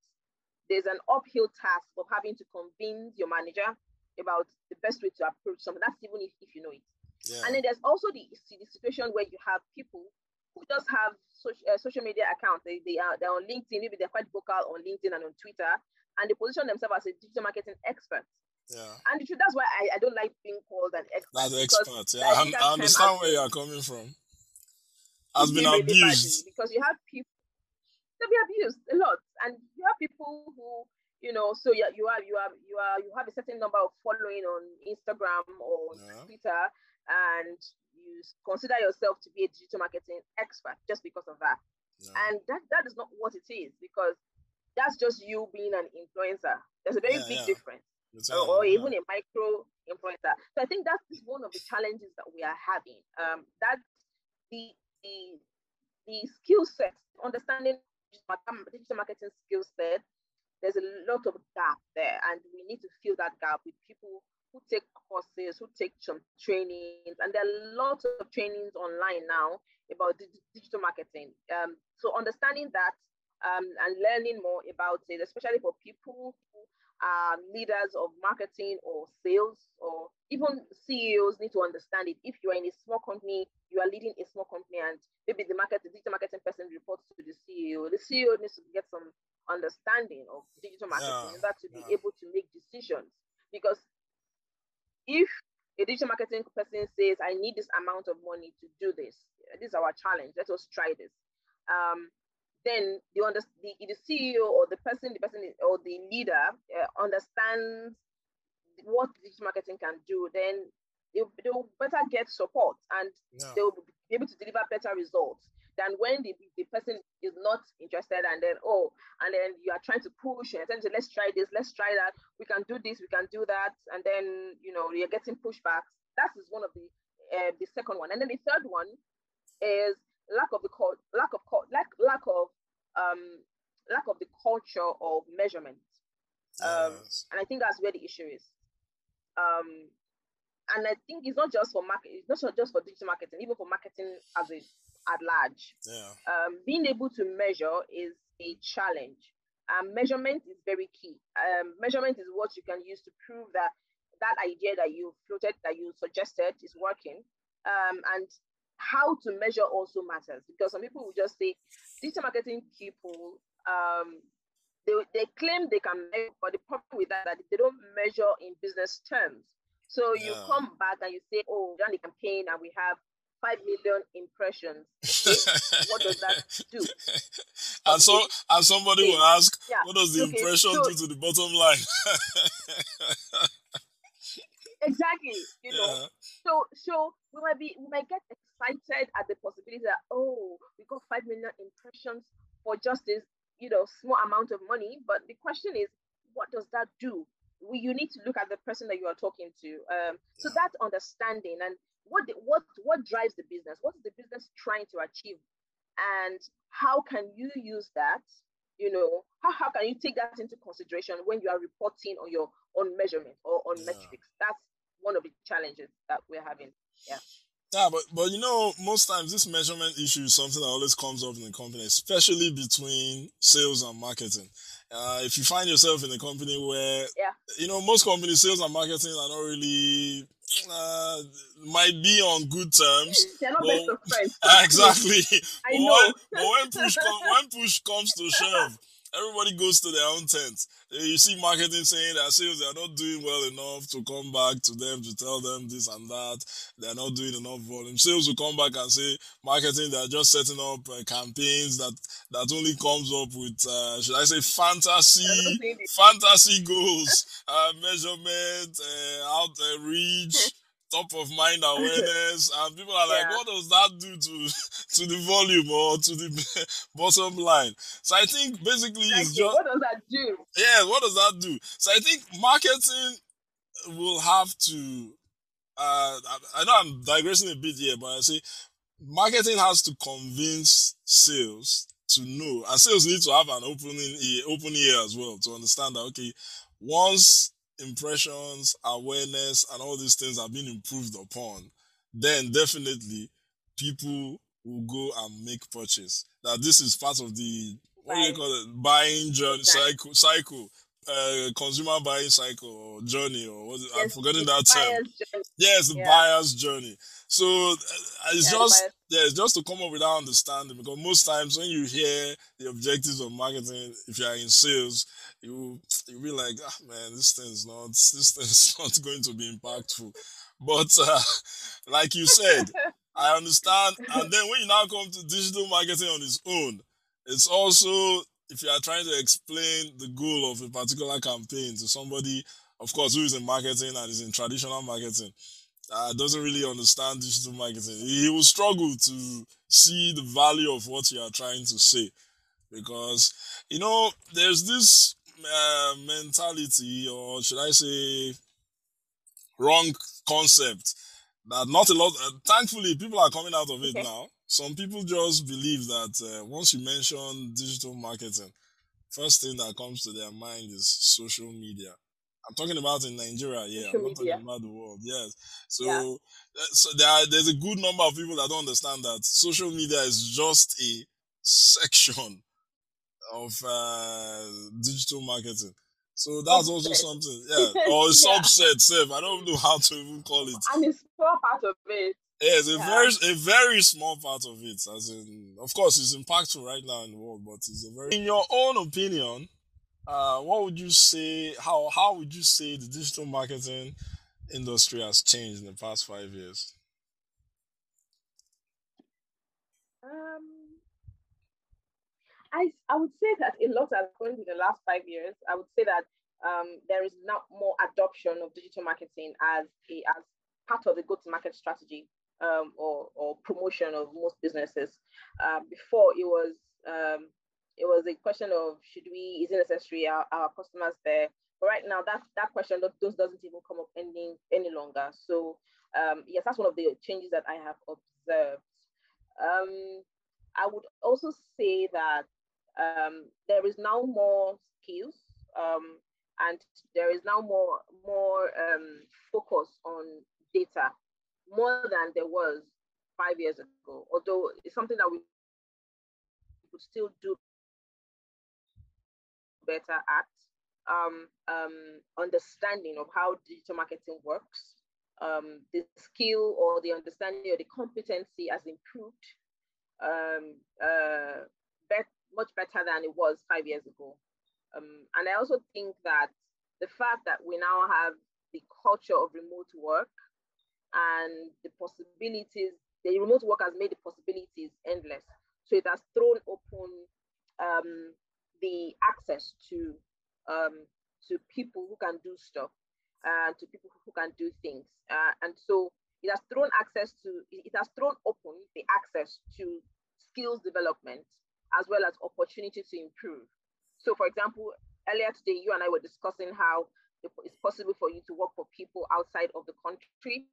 There's an uphill task of having to convince your manager about the best way to approach something. That's even if, if you know it. Yeah. And then there's also the, the situation where you have people who just have social, uh, social media accounts. They, they are they're on LinkedIn. Maybe they're quite vocal on LinkedIn and on Twitter, and they position themselves as a digital marketing expert. Yeah. And the truth, that's why I, I don't like being called an expert. That's expert. Yeah, I, I understand where you are coming from. Has been abused because you have people. Be abused a lot, and you have people who, you know, so yeah, you have you have you are you have a certain number of following on Instagram or on yeah. Twitter, and you consider yourself to be a digital marketing expert just because of that, yeah. and that that is not what it is, because that's just you being an influencer. There's a very yeah, big yeah. difference, uh, or yeah. even a micro influencer. So I think that is one of the challenges that we are having. Um, that the the the skill set, understanding. Digital marketing skill set, there's a lot of gap there, and we need to fill that gap with people who take courses, who take some trainings, and there are lots of trainings online now about digital marketing. Um, so understanding that um, and learning more about it, especially for people who are leaders of marketing or sales, or even C E Os need to understand it. If you are in a small company, you are leading a small company, and maybe the market, the digital marketing person reports to the C E O. The C E O needs to get some understanding of digital marketing yeah, in order to yeah. be able to make decisions. Because if a digital marketing person says, I need this amount of money to do this, this is our challenge, let us try this. Um, then the, under, the, the C E O or the person, the person or the leader uh, understands what digital marketing can do, then they will better get support, and yeah. they will be able to deliver better results than when the, the person is not interested, and then, oh, and then you are trying to push, and then let's try this, let's try that, we can do this, we can do that, and then, you know, you're getting pushbacks. That is one of the, uh, the second one. And then the third one is lack of the, lack of, lack, lack of, um, lack of the culture of measurement. Um, yes. And I think that's where the issue is. Um, and I think it's not just for market, it's not just for digital marketing, even for marketing as a at large. Yeah. Um, being able to measure is a challenge. Um, measurement is very key. Um, measurement is what you can use to prove that that idea that you floated, that you suggested is working. Um, and how to measure also matters, because some people will just say, digital marketing people, um, they, they claim they can measure, but the problem with that is that they don't measure in business terms. So you yeah. come back and you say, oh, we ran the campaign and we have five million impressions. Okay. What does that do? And okay. so, and somebody okay. will ask, yeah. what does the okay. impression so, do to the bottom line? Exactly. You yeah. know. So, so we might be, we might get excited at the possibility that, oh, we got five million impressions for just this, you know, small amount of money. But the question is, what does that do? We, you need to look at the person that you are talking to. Um, so yeah. that understanding and What, the, what what drives the business? What is the business trying to achieve? And how can you use that? You know, how, how can you take that into consideration when you are reporting on your own measurement or on yeah. metrics? That's one of the challenges that we're having. Yeah. Yeah, but, but you know, most times this measurement issue is something that always comes up in the company, especially between sales and marketing. Uh, if you find yourself in a company where, yeah. you know, most companies, sales and marketing are not really... Uh, might be on good terms. They're not best of friends. Exactly. I know. But when, but when, push com- when push comes to shove, everybody goes to their own tent. You see marketing saying that sales, they're not doing well enough to come back to them to tell them this and that. They're not doing enough volume. Sales will come back and say, marketing, they're just setting up uh, campaigns that, that only comes up with, uh, should I say, fantasy, fantasy goals, uh, measurement, uh, outreach, top of mind awareness, and people are like, yeah. what does that do to to the volume or to the bottom line? So I think basically exactly. it's just... What does that do? Yeah, what does that do? So I think marketing will have to... Uh, I know I'm digressing a bit here, but I say marketing has to convince sales to know, and sales need to have an opening ear, open ear as well to understand that, okay, once... impressions, awareness, and all these things are being improved upon, then definitely people will go and make purchase. Now, this is part of the, what do you call it, buying journey, cycle, cycle uh, consumer buying cycle or journey, or what, yes, I'm forgetting that term. Journey. Yes, the yeah. buyer's journey. So uh, it's yeah, just yeah, it's just to come up with that understanding, because most times when you hear the objectives of marketing, if you are in sales, you you be like, ah man, this thing's not this thing's not going to be impactful. But uh, like you said, I understand. And then when you now come to digital marketing on its own, it's also if you are trying to explain the goal of a particular campaign to somebody, of course, who is in marketing and is in traditional marketing. Uh, doesn't really understand digital marketing, he will struggle to see the value of what you are trying to say. Because, you know, there's this uh, mentality, or should I say, wrong concept that not a lot, uh, thankfully, people are coming out of it okay. now. Some people just believe that uh, once you mention digital marketing, first thing that comes to their mind is social media. I'm talking about in Nigeria, yeah. I'm not talking about the world, yes. So, yeah. so there are, there's a good number of people that don't understand that social media is just a section of uh, digital marketing. So that's subset. Also something, yeah, or a subset, self. Yeah. I don't know how to even call it. And it's small part of it. Yeah, it's a yeah. very, a very small part of it. As in, of course, it's impactful right now in the world, but it's a very. In your own opinion, uh, what would you say? How how would you say the digital marketing industry has changed in the past five years? Um. I, I would say that a lot has gone in the last five years. I would say that um, there is now more adoption of digital marketing as a, as part of the go-to-market strategy um, or, or promotion of most businesses. Uh, before it was um, it was a question of should we, is it necessary, are our customers there? But right now that that question those doesn't even come up any any longer. So um, yes, that's one of the changes that I have observed. Um, I would also say that. Um, there is now more skills um, and there is now more more um, focus on data more than there was five years ago, although it's something that we could still do better at, um, um, understanding of how digital marketing works. Um, the skill or the understanding or the competency has improved um, uh, better. much better than it was five years ago. Um, and I also think that the fact that we now have the culture of remote work and the possibilities, the remote work has made the possibilities endless. So it has thrown open um, the access to, um, to people who can do stuff and uh, to people who can do things. Uh, and so it has thrown access to, it has thrown open the access to skills development as well as opportunity to improve. So for example, earlier today, you and I were discussing how it's possible for you to work for people outside of the country,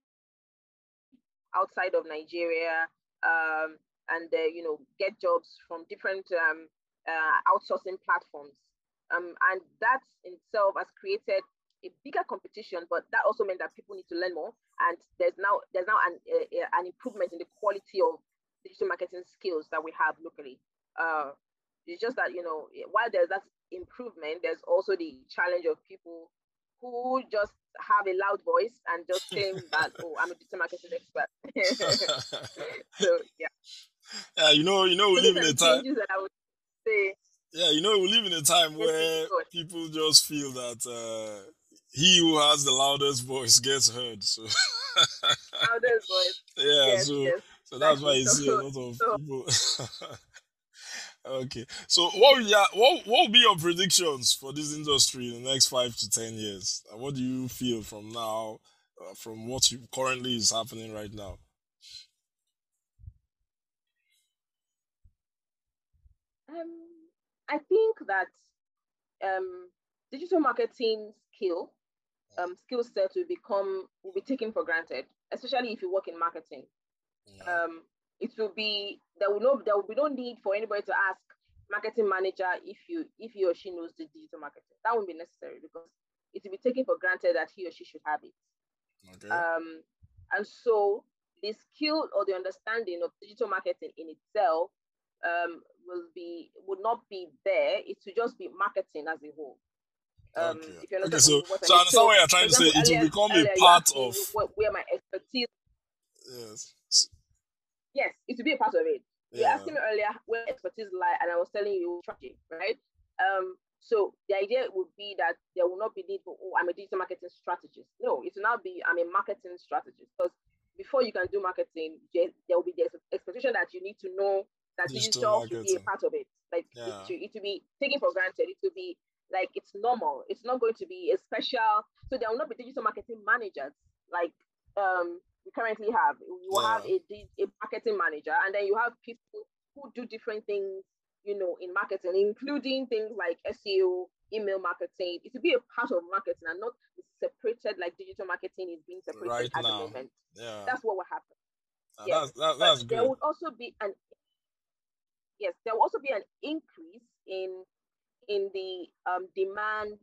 outside of Nigeria, um, and uh, you know, get jobs from different um, uh, outsourcing platforms. Um, and that in itself has created a bigger competition, but that also meant that people need to learn more. And there's now there's now an, uh, an improvement in the quality of digital marketing skills that we have locally. Uh, it's just that, you know, while there's that improvement, there's also the challenge of people who just have a loud voice and just claim that, oh, I'm a digital marketing expert. So, yeah. Yeah, you know, you know, we live in a time. I would say, yeah, you know, we live in a time where people just feel that uh, he who has the loudest voice gets heard. So. Loudest voice. Yeah, yes, so, yes. so that's why you see a lot of so, people. Okay, so what would, you, what, what would be your predictions for this industry in the next five to ten years? And what do you feel from now, uh, from what you, currently is happening right now? Um, I think that um, digital marketing skill, um, skill set will become will be taken for granted, especially if you work in marketing. Yeah. Um, It will be there will no there will be no need for anybody to ask marketing manager if you if he or she knows the digital marketing. That won't be necessary because it will be taken for granted that he or she should have it. Okay. Um, and so the skill or the understanding of digital marketing in itself um, will be would not be there. It will just be marketing as a whole. Um, okay. If you're not okay so, so I understand so, what you're trying to say. It will become earlier, a part of where my expertise. Yes. Yes, it will be a part of it. Yeah. You asked me earlier where expertise lies, and I was telling you strategy, right? Um, so the idea would be that there will not be need for, oh, I'm a digital marketing strategist. No, it will now be, I'm a marketing strategist. Because before you can do marketing, there will be the expectation that you need to know that digital, digital should be a part of it. Like yeah. it, it will be taken for granted. It will be like, it's normal. It's not going to be a special. So there will not be digital marketing managers like, um, currently have you yeah. have a, a marketing manager, and then you have people who do different things, you know, in marketing, including things like S E O, email marketing. It will be a part of marketing and not separated like digital marketing is being separated right at now. The moment. Yeah, that's what will happen. Uh, yes. That's, that, that's good. There would also be an yes, there will also be an increase in in the um, demand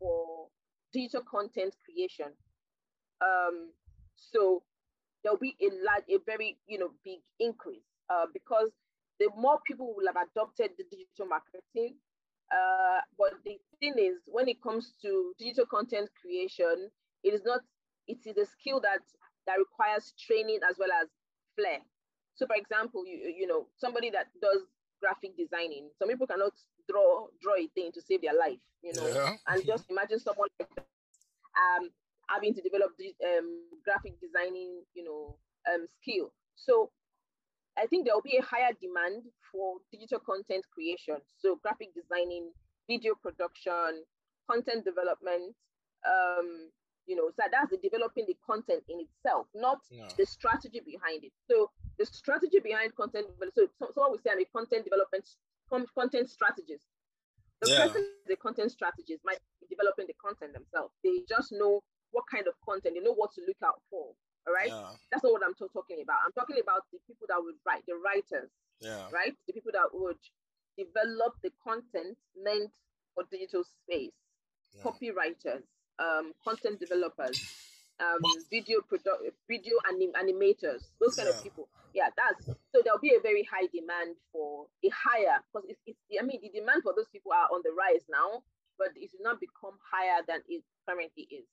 for digital content creation. Um, so. There'll be a large, a very, you know, big increase uh, because the more people will have adopted the digital marketing, Uh, but the thing is, when it comes to digital content creation, it is not, it is a skill that, that requires training as well as flair. So for example, you, you know, somebody that does graphic designing, some people cannot draw, draw a thing to save their life, you know, yeah. And just imagine someone like that, um, having to develop the, um, graphic designing, you know, um, skill. So I think there will be a higher demand for digital content creation. So graphic designing, video production, content development, um, you know, so that's the developing the content in itself, not yeah. the strategy behind it. So the strategy behind content, so someone will say I'm a content development, content strategist. The yeah. person is a content strategist, might be developing the content themselves. They just know what kind of content, they know what to look out for. All right. Yeah. That's not what I'm talking about. I'm talking about the people that would write, the writers, yeah. right? The people that would develop the content meant for digital space, yeah. copywriters, um, content developers, um, video produ- video anim- animators, those kind yeah. of people. Yeah, that's so there'll be a very high demand for a higher because it's, it's I mean the demand for those people are on the rise now, but it will not become higher than it currently is.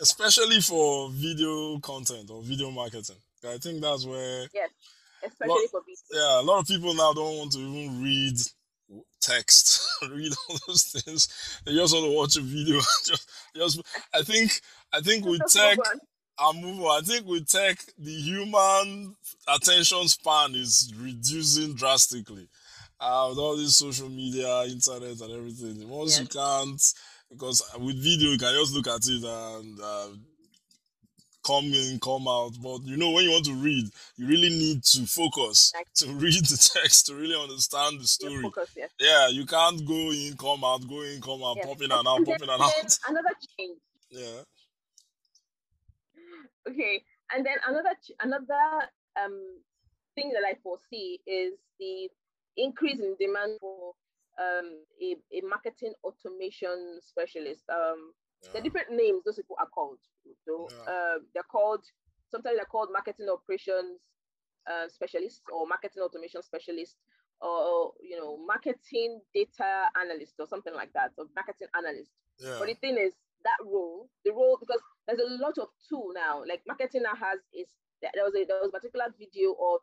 Especially for video content or video marketing. I think that's where... Yes, especially lot, for video. Yeah, a lot of people now don't want to even read text, read all those things. They just want to watch a video. just, just, I think I think we tech... I'll move on. I think with tech, the human attention span is reducing drastically. Uh, with all this social media, internet and everything. Once yes. you can't... Because with video, you can just look at it and uh, come in, come out. But, you know, when you want to read, you really need to focus to read the text, to really understand the story. You focus, yes. Yeah, you can't go in, come out, go in, come out, yes. pop in and out, and pop in and out. Another change. Yeah. Okay. And then another another um thing that I foresee is the increase in demand for Um, a, a marketing automation specialist. Um, yeah. There are different names those people are called. So yeah. uh, they're called, sometimes they're called marketing operations uh, specialists or marketing automation specialists or, you know, marketing data analyst or something like that, or marketing analyst. Yeah. But the thing is, that role, the role, because there's a lot of tool now, like marketing now has, is there was a, there was a particular video or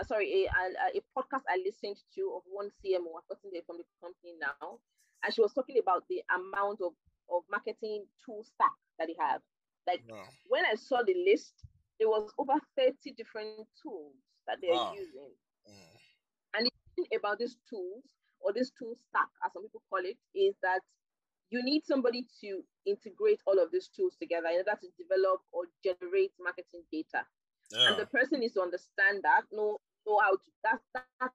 Uh, sorry, a, a, a podcast I listened to of one C M O, I've gotten it from the company now, and she was talking about the amount of, of marketing tool stack that they have. Like, wow. when I saw the list, there was over thirty different tools that they're wow. using. Yeah. And the thing about these tools, or this tool stack, as some people call it, is that you need somebody to integrate all of these tools together in order to develop or generate marketing data. Yeah. And the person needs to understand that, know, know how to, that, that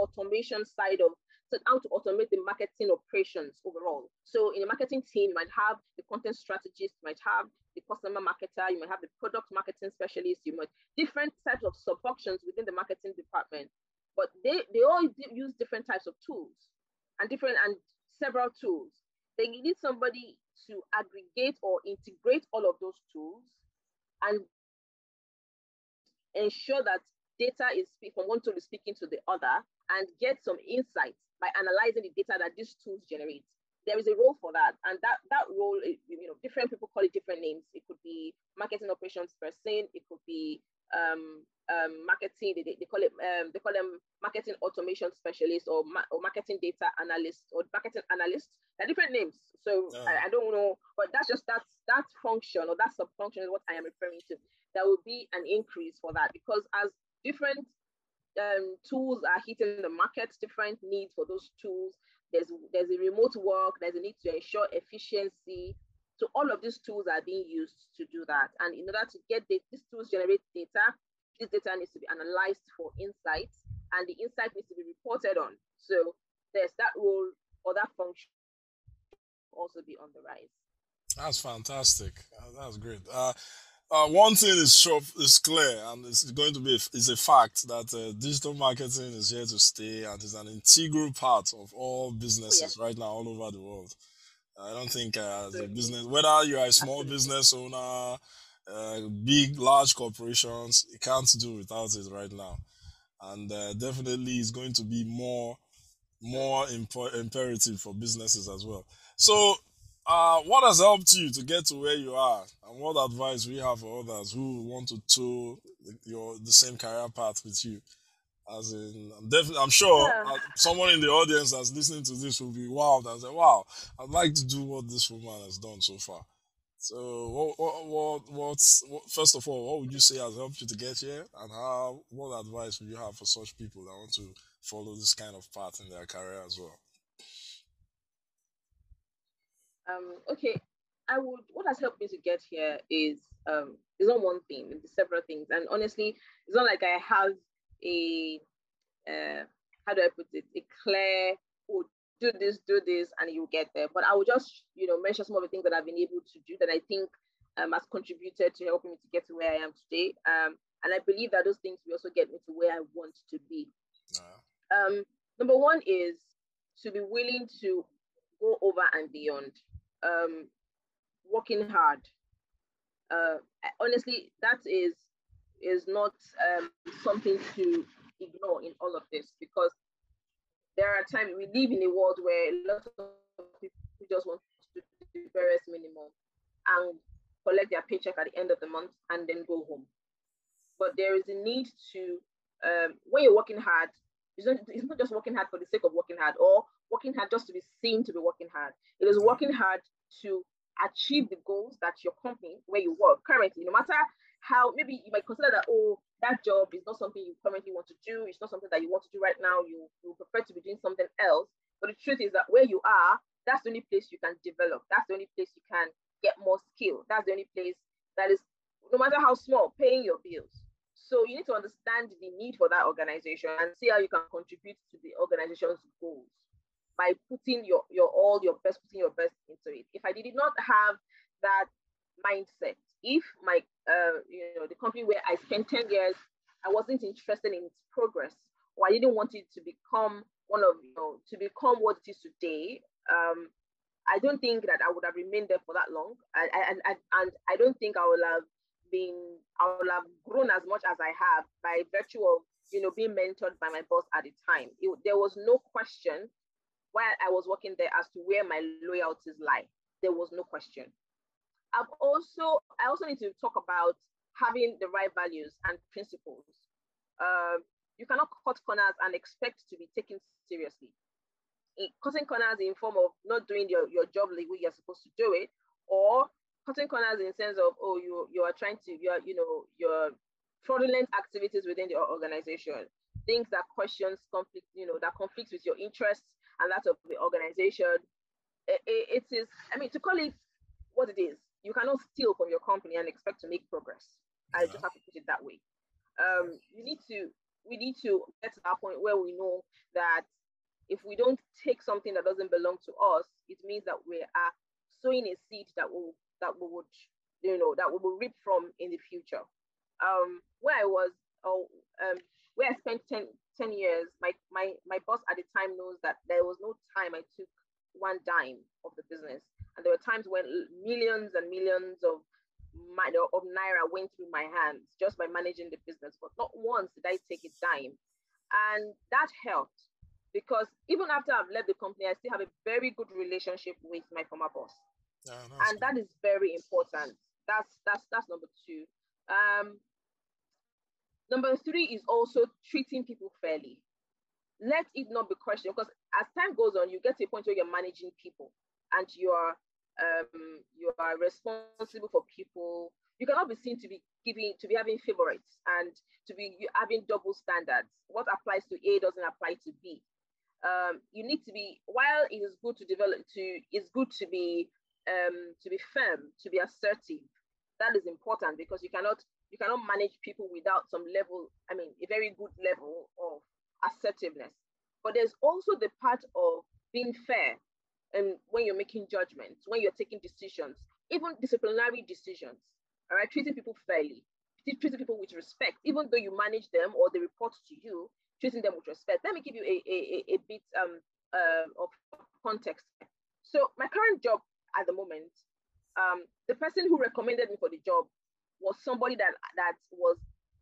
automation side of, so how to automate the marketing operations overall. So in a marketing team, you might have the content strategist, you might have the customer marketer, you might have the product marketing specialist, you might, different types of sub-functions within the marketing department. But they, they all use different types of tools and different and several tools. They need somebody to aggregate or integrate all of those tools and ensure that data is from one tool is speaking to the other and get some insights by analyzing the data that these tools generate. There is a role for that. And that, that role, you know, different people call it different names. It could be marketing operations person. It could be um, um, marketing, they, they call it, um, they call them marketing automation specialist or, ma- or marketing data analyst or marketing analyst. They're different names. So yeah. I, I don't know, but that's just, that's, that function or that sub-function is what I am referring to. There will be an increase for that because as different um, tools are hitting the market, different needs for those tools, there's there's a remote work, there's a need to ensure efficiency. So all of these tools are being used to do that. And in order to get the, these tools generate data, this data needs to be analyzed for insights and the insight needs to be reported on. So there's that role or that function will also be on the rise. That's fantastic. That's great. Uh, Uh, one thing is sure, is clear, and it's going to be is a fact that uh, digital marketing is here to stay and is an integral part of all businesses yeah. right now all over the world. I don't think uh, as a business, whether you are a small business owner, uh, big, large corporations, you can't do without it right now. And uh, definitely it's going to be more more imp- imperative for businesses as well. So uh, what has helped you to get to where you are, and what advice we have for others who want to tow the, your, the same career path with you? As in, I'm, def- I'm sure yeah. someone in the audience that's listening to this will be wowed and say, wow, I'd like to do what this woman has done so far. So what, what, what, what's, what, first of all, what would you say has helped you to get here, and how, what advice would you have for such people that want to follow this kind of path in their career as well? Um, okay, I would. What has helped me to get here is um, it's not one thing, it's several things, and honestly, it's not like I have a uh, how do I put it, a clear, oh, do this, do this, and you get there. But I will just, you know, mention some of the things that I've been able to do that I think um, has contributed to helping me to get to where I am today. Um, and I believe that those things will also get me to where I want to be. Uh-huh. Um, number one is to be willing to go over and beyond. Um, working hard. Uh, honestly, that is is not um, something to ignore in all of this, because there are times we live in a world where a lot of people just want to do the barest minimum and collect their paycheck at the end of the month and then go home. But there is a need to, um, when you're working hard, it's not, it's not just working hard for the sake of working hard or working hard just to be seen to be working hard. It is working hard to achieve the goals that your company, where you work currently, no matter how, maybe you might consider that, oh, that job is not something you currently want to do. It's not something that you want to do right now. You, you prefer to be doing something else. But the truth is that where you are, that's the only place you can develop. That's the only place you can get more skill. That's the only place that is, no matter how small, paying your bills. So you need to understand the need for that organization and see how you can contribute to the organization's goals by putting your, your all, your best, putting your best into it. If I did not have that mindset, if my, uh, you know, the company where I spent ten years, I wasn't interested in its progress, or I didn't want it to become one of, you know, to become what it is today, um, I don't think that I would have remained there for that long. I, I, I, and I don't think I would have been, I would have grown as much as I have by virtue of, you know, being mentored by my boss at the time. It, there was no question while I was working there as to where my loyalties lie. There was no question. I've also, I also need to talk about having the right values and principles. Uh, you cannot cut corners and expect to be taken seriously. In, cutting corners in form of not doing your, your job the way you're supposed to do it, or cutting corners in the sense of, oh, you you are trying to, you are, you know, your fraudulent activities within your organization, things that questions conflict, you know, that conflicts with your interests and that of the organization. It, it, it is, I mean, to call it what it is, you cannot steal from your company and expect to make progress. I just have to put it that way. Um, you need to, we need to get to that point where we know that if we don't take something that doesn't belong to us, it means that we are sowing a seed that will, that we would, you know, that we will reap from in the future. Um, where I was, oh, um, where I spent ten years, my, my, my boss at the time knows that there was no time I took one dime of the business. And there were times when millions and millions of my, of Naira went through my hands just by managing the business. But not once did I take a dime. And that helped, because even after I've left the company, I still have a very good relationship with my former boss. Oh, and good. That is very important. That's, that's, that's number two. Um, number three is also treating people fairly. Let it not be questioned, because as time goes on, you get to a point where you're managing people and you are um, you are responsible for people. You cannot be seen to be giving, to be having favorites and to be having double standards. What applies to A doesn't apply to B. Um, you need to be, while it is good to develop, to it's good to be um, to be firm, to be assertive. That is important, because you cannot you cannot manage people without some level, I mean, a very good level of assertiveness. But there's also the part of being fair. And when you're making judgments, when you're taking decisions, even disciplinary decisions, all right, treating people fairly, treating people with respect, even though you manage them or they report to you, treating them with respect. Let me give you a, a, a bit um, uh, of context. So my current job at the moment, um, the person who recommended me for the job was somebody that, that was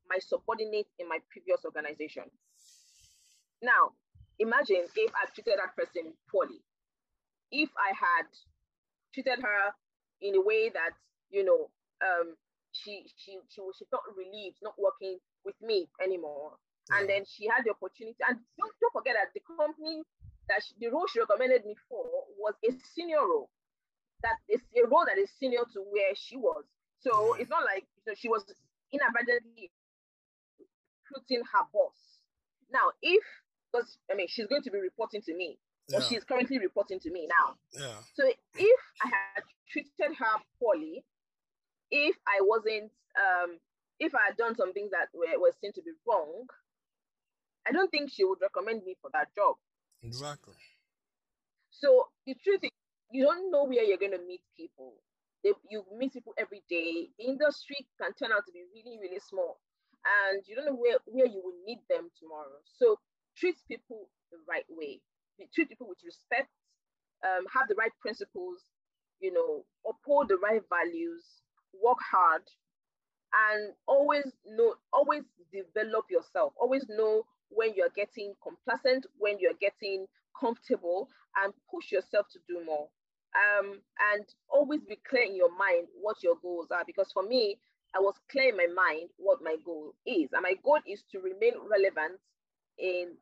my subordinate in my previous organization. Now, Imagine if I treated that person poorly, if I had treated her in a way that, you know, um, she, she, she, she felt relieved not working with me anymore. And then she had the opportunity. And don't, don't forget that the company, that she, the role she recommended me for was a senior role. That is a role that is senior to where she was. So it's not like, you know, she was inadvertently recruiting her boss. Now, if, because, I mean, she's going to be reporting to me. Yeah. Or she's currently reporting to me now. Yeah. So if I had treated her poorly, if I wasn't, um, if I had done some things that were, were seen to be wrong, I don't think she would recommend me for that job. Exactly. So the truth is, you don't know where you're going to meet people. They, you meet people every day. The industry can turn out to be really, really small. And you don't know where, where you will need them tomorrow. So treat people the right way. Treat people with respect. Um, have the right principles. You know, uphold the right values. Work hard. And always know, always develop yourself. Always know when you're getting complacent, when you're getting comfortable, and push yourself to do more. Um, and always be clear in your mind what your goals are. Because for me, I was clear in my mind what my goal is. And my goal is to remain relevant in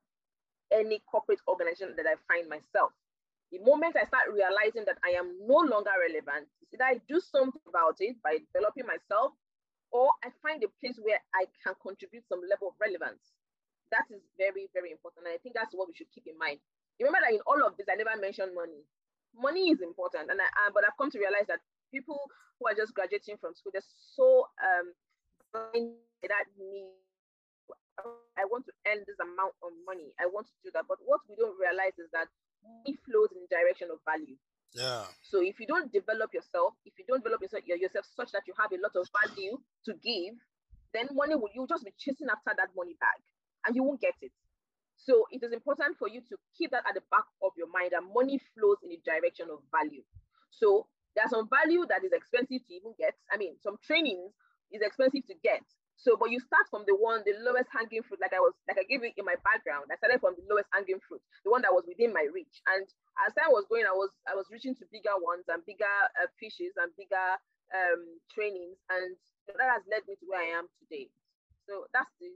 any corporate organization that I find myself. The moment I start realizing that I am no longer relevant, it's either I do something about it by developing myself, or I find a place where I can contribute some level of relevance. That is very, very important. And I think that's what we should keep in mind. Remember that in all of this, I never mentioned money. Money is important. And I, uh, but I've come to realize that people who are just graduating from school, they're so um, that need, I want to earn this amount of money. I want to do that. But what we don't realize is that money flows in the direction of value. Yeah. So if you don't develop yourself, if you don't develop yourself, yourself such that you have a lot of value to give, then money will, you'll just be chasing after that money bag and you won't get it. So it is important for you to keep that at the back of your mind, that money flows in the direction of value. So there's some value that is expensive to even get. I mean, some trainings is expensive to get. So, but you start from the one, the lowest hanging fruit, like I was, like I gave you in my background. I started from the lowest hanging fruit, the one that was within my reach. And as time was going, I was, I was reaching to bigger ones and bigger uh, fishes and bigger um, trainings, and that has led me to where I am today. So that's the.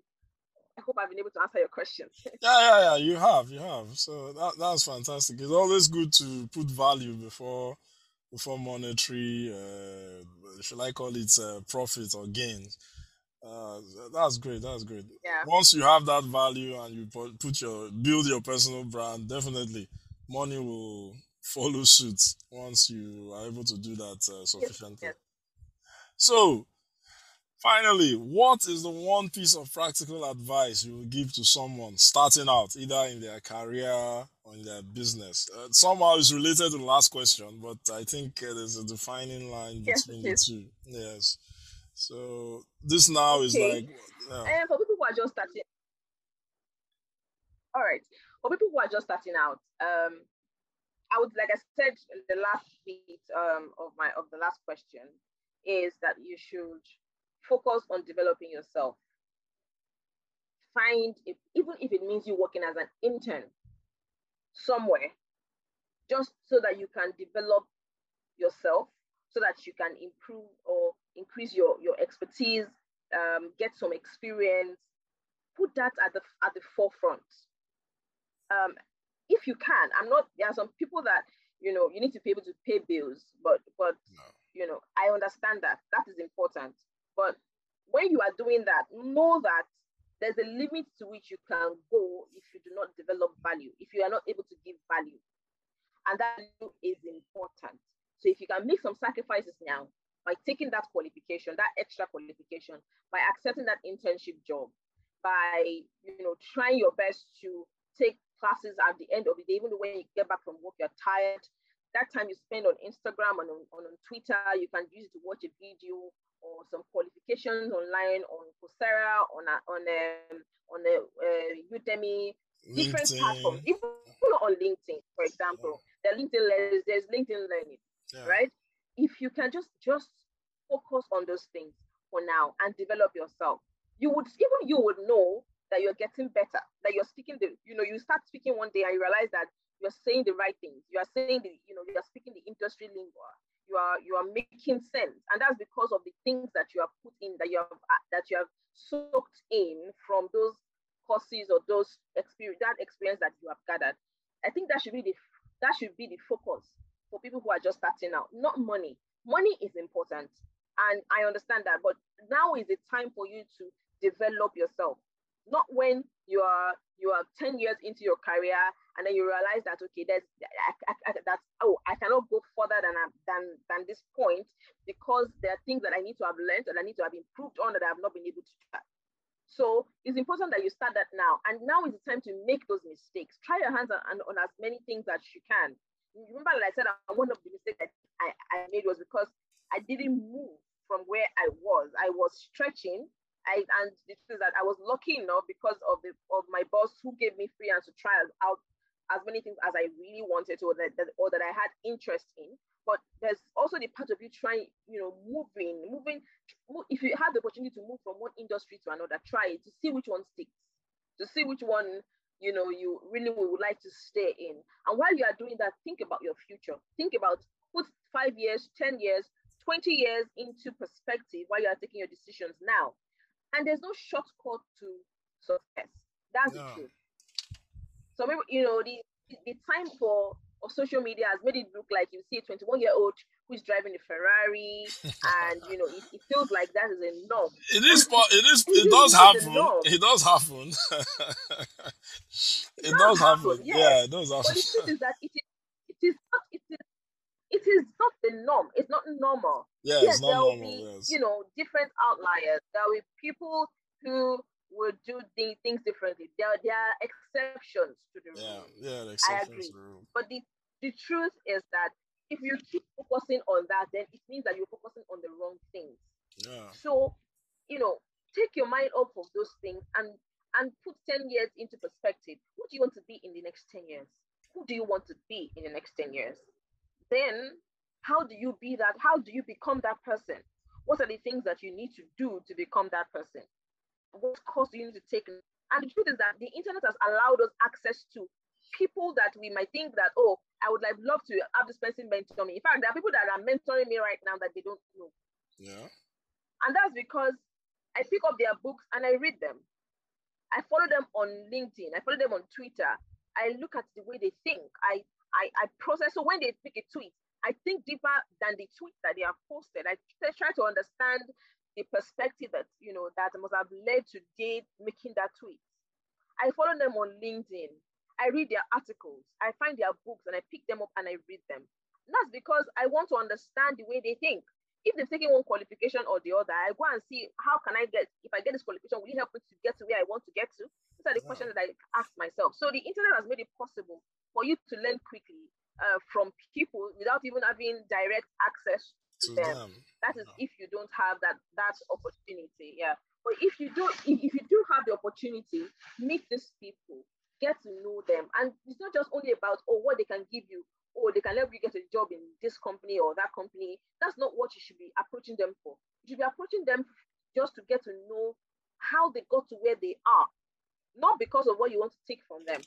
I hope I've been able to answer your questions. yeah, yeah, yeah. You have, you have. So that that's fantastic. It's always good to put value before. Before monetary, uh, shall I call it uh, profit or gains? Uh, that's great. That's great. Yeah. Once you have that value and you put, put your build your personal brand, definitely money will follow suit once you are able to do that uh, sufficiently. Yes, yes. So, finally, what is the one piece of practical advice you will give to someone starting out, either in their career or in their business? Uh, somehow it's related to the last question, but I think uh, there's a defining line between yes, the two. Yes. So this now okay. is like... Uh, and for people who are just starting... All right. For people who are just starting out, um, I would, like I said, the last bit um, of, my, of the last question is that you should... focus on developing yourself. Find, if, even if it means you working as an intern somewhere, just so that you can develop yourself, so that you can improve or increase your, your expertise, um, get some experience. Put that at the, at the forefront. Um, if you can, I'm not, there are some people that, you know, you need to be able to pay bills, but, but no. you know, I understand that. That is important. But when you are doing that, know that there's a limit to which you can go if you do not develop value, if you are not able to give value. And that is important. So if you can make some sacrifices now by taking that qualification, that extra qualification, by accepting that internship job, by, you know, trying your best to take classes at the end of the day, even when you get back from work, you're tired. That time you spend on Instagram and on, on, on Twitter, you can use it to watch a video or some qualifications online on Coursera, on a, on a, on a, uh, Udemy, different LinkedIn. Platforms, even on LinkedIn, for example. Yeah. The LinkedIn, there's LinkedIn Learning, yeah. right? If you can just just focus on those things for now and develop yourself, you would even you would know that you're getting better, that you're speaking the, you know, you start speaking one day and you realize that you're saying the right things. You are saying the, you know, you are speaking the industry lingua. You are, you are making sense. And that's because of the things that you have put in, that you have, that you have soaked in from those courses or those experience, that experience that you have gathered. I think that should be the, that should be the focus for people who are just starting out, not money. Money is important. And I understand that, but now is the time for you to develop yourself. Not when you are you are ten years into your career and then you realize that, okay, there's I, I, I, that's oh I cannot go further than than than this point because there are things that I need to have learned and I need to have improved on that I have not been able to do. So it's important that you start that now. And now is the time to make those mistakes. Try your hands on, on as many things as you can. Remember that I said uh, one of the mistakes that I, I made was because I didn't move from where I was. I was stretching. I, and this is that I was lucky enough because of the of my boss who gave me freelance to try out as many things as I really wanted to, or that, that or that I had interest in. But there's also the part of you trying, you know, moving, moving. If you have the opportunity to move from one industry to another, try it to see which one sticks, to see which one, you know, you really would like to stay in. And while you are doing that, think about your future. Think about put five years, ten years, twenty years into perspective while you are taking your decisions now. And there's no shortcut to success. That's no. the truth. So, maybe, you know, the, the time for of social media has made it look like you see a twenty-one-year-old who's driving a Ferrari, and, you know, it, it feels like that is enough. It is, but it is, it, it does happen. It does happen. it, it does happen. happen. Yes. Yeah, it does happen. But the truth is that it is, it is not, it is, it is not the norm. It's not normal. Yeah, yes, it's not there will normal, be, yes. you know, different outliers. There will be people who will do the things differently. There, there are exceptions to the rule. Yeah, yeah, the exceptions I agree. to the rule. But the, the truth is that if you keep focusing on that, then it means that you're focusing on the wrong things. Yeah. So, you know, take your mind off of those things and, and put ten years into perspective. Who do you want to be in the next ten years? Who do you want to be in the next ten years? Then, how do you be that? How do you become that person? What are the things that you need to do to become that person? What course do you need to take? And the truth is that the internet has allowed us access to people that we might think that, oh, I would like love to have this person mentor me. In fact, there are people that are mentoring me right now that they don't know. Yeah. And that's because I pick up their books and I read them. I follow them on LinkedIn. I follow them on Twitter. I look at the way they think. I, I, I process. So when they make a tweet, I think deeper than the tweet that they have posted. I try to understand the perspective that, you know, that must have led to they making that tweet. I follow them on LinkedIn. I read their articles. I find their books and I pick them up and I read them. And that's because I want to understand the way they think. If they've taken one qualification or the other, I go and see how can I get, if I get this qualification, will it help me to get to where I want to get to? These are the yeah. questions that I ask myself. So the internet has made it possible for you to learn quickly Uh, from people without even having direct access to, to them. them. That is yeah. if you don't have that that opportunity. Yeah. But if you do, if, if you do have the opportunity, meet these people, get to know them. And it's not just only about oh what they can give you, or they can help you get a job in this company or that company. That's not what you should be approaching them for. You should be approaching them just to get to know how they got to where they are, not because of what you want to take from them.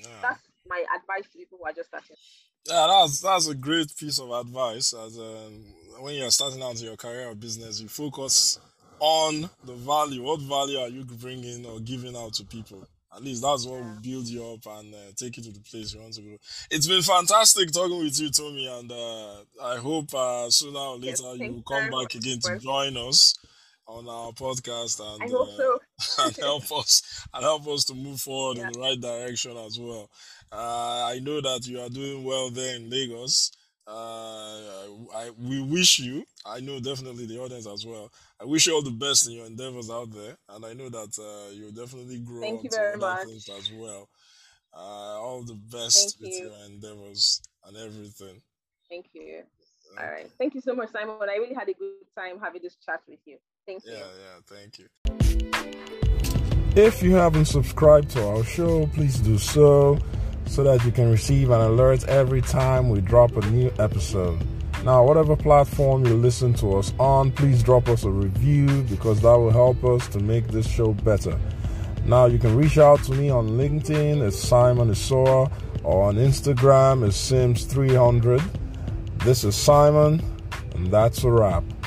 Yeah. That's my advice to people who are just starting. Yeah, that's that's a great piece of advice. As um, when you're starting out in your career or business, you focus on the value. What value are you bringing or giving out to people? At least that's what yeah. will build you up and uh, take you to the place you want to go. It's been fantastic talking with you, Tommy, and uh, I hope uh, sooner or later yes, you will come back again to join us on our podcast and, I hope uh, so. and help us and help us to move forward yeah. in the right direction as well. Uh, I know that you are doing well there in Lagos. Uh, I, we wish you, I know definitely the audience as well, I wish you all the best in your endeavors out there. And I know that uh, you'll definitely grow Thank you very much. things as well. Uh, all the best Thank with you. your endeavors and everything. Thank you. All right. Thank you so much, Simon. I really had a good time having this chat with you. Thank you. Yeah, yeah, thank you. If you haven't subscribed to our show, please do so so that you can receive an alert every time we drop a new episode. Now, whatever platform you listen to us on, please drop us a review because that will help us to make this show better. Now you can reach out to me on LinkedIn as Simon Isoa, or on Instagram as Sims three hundred. This is Simon, and that's a wrap.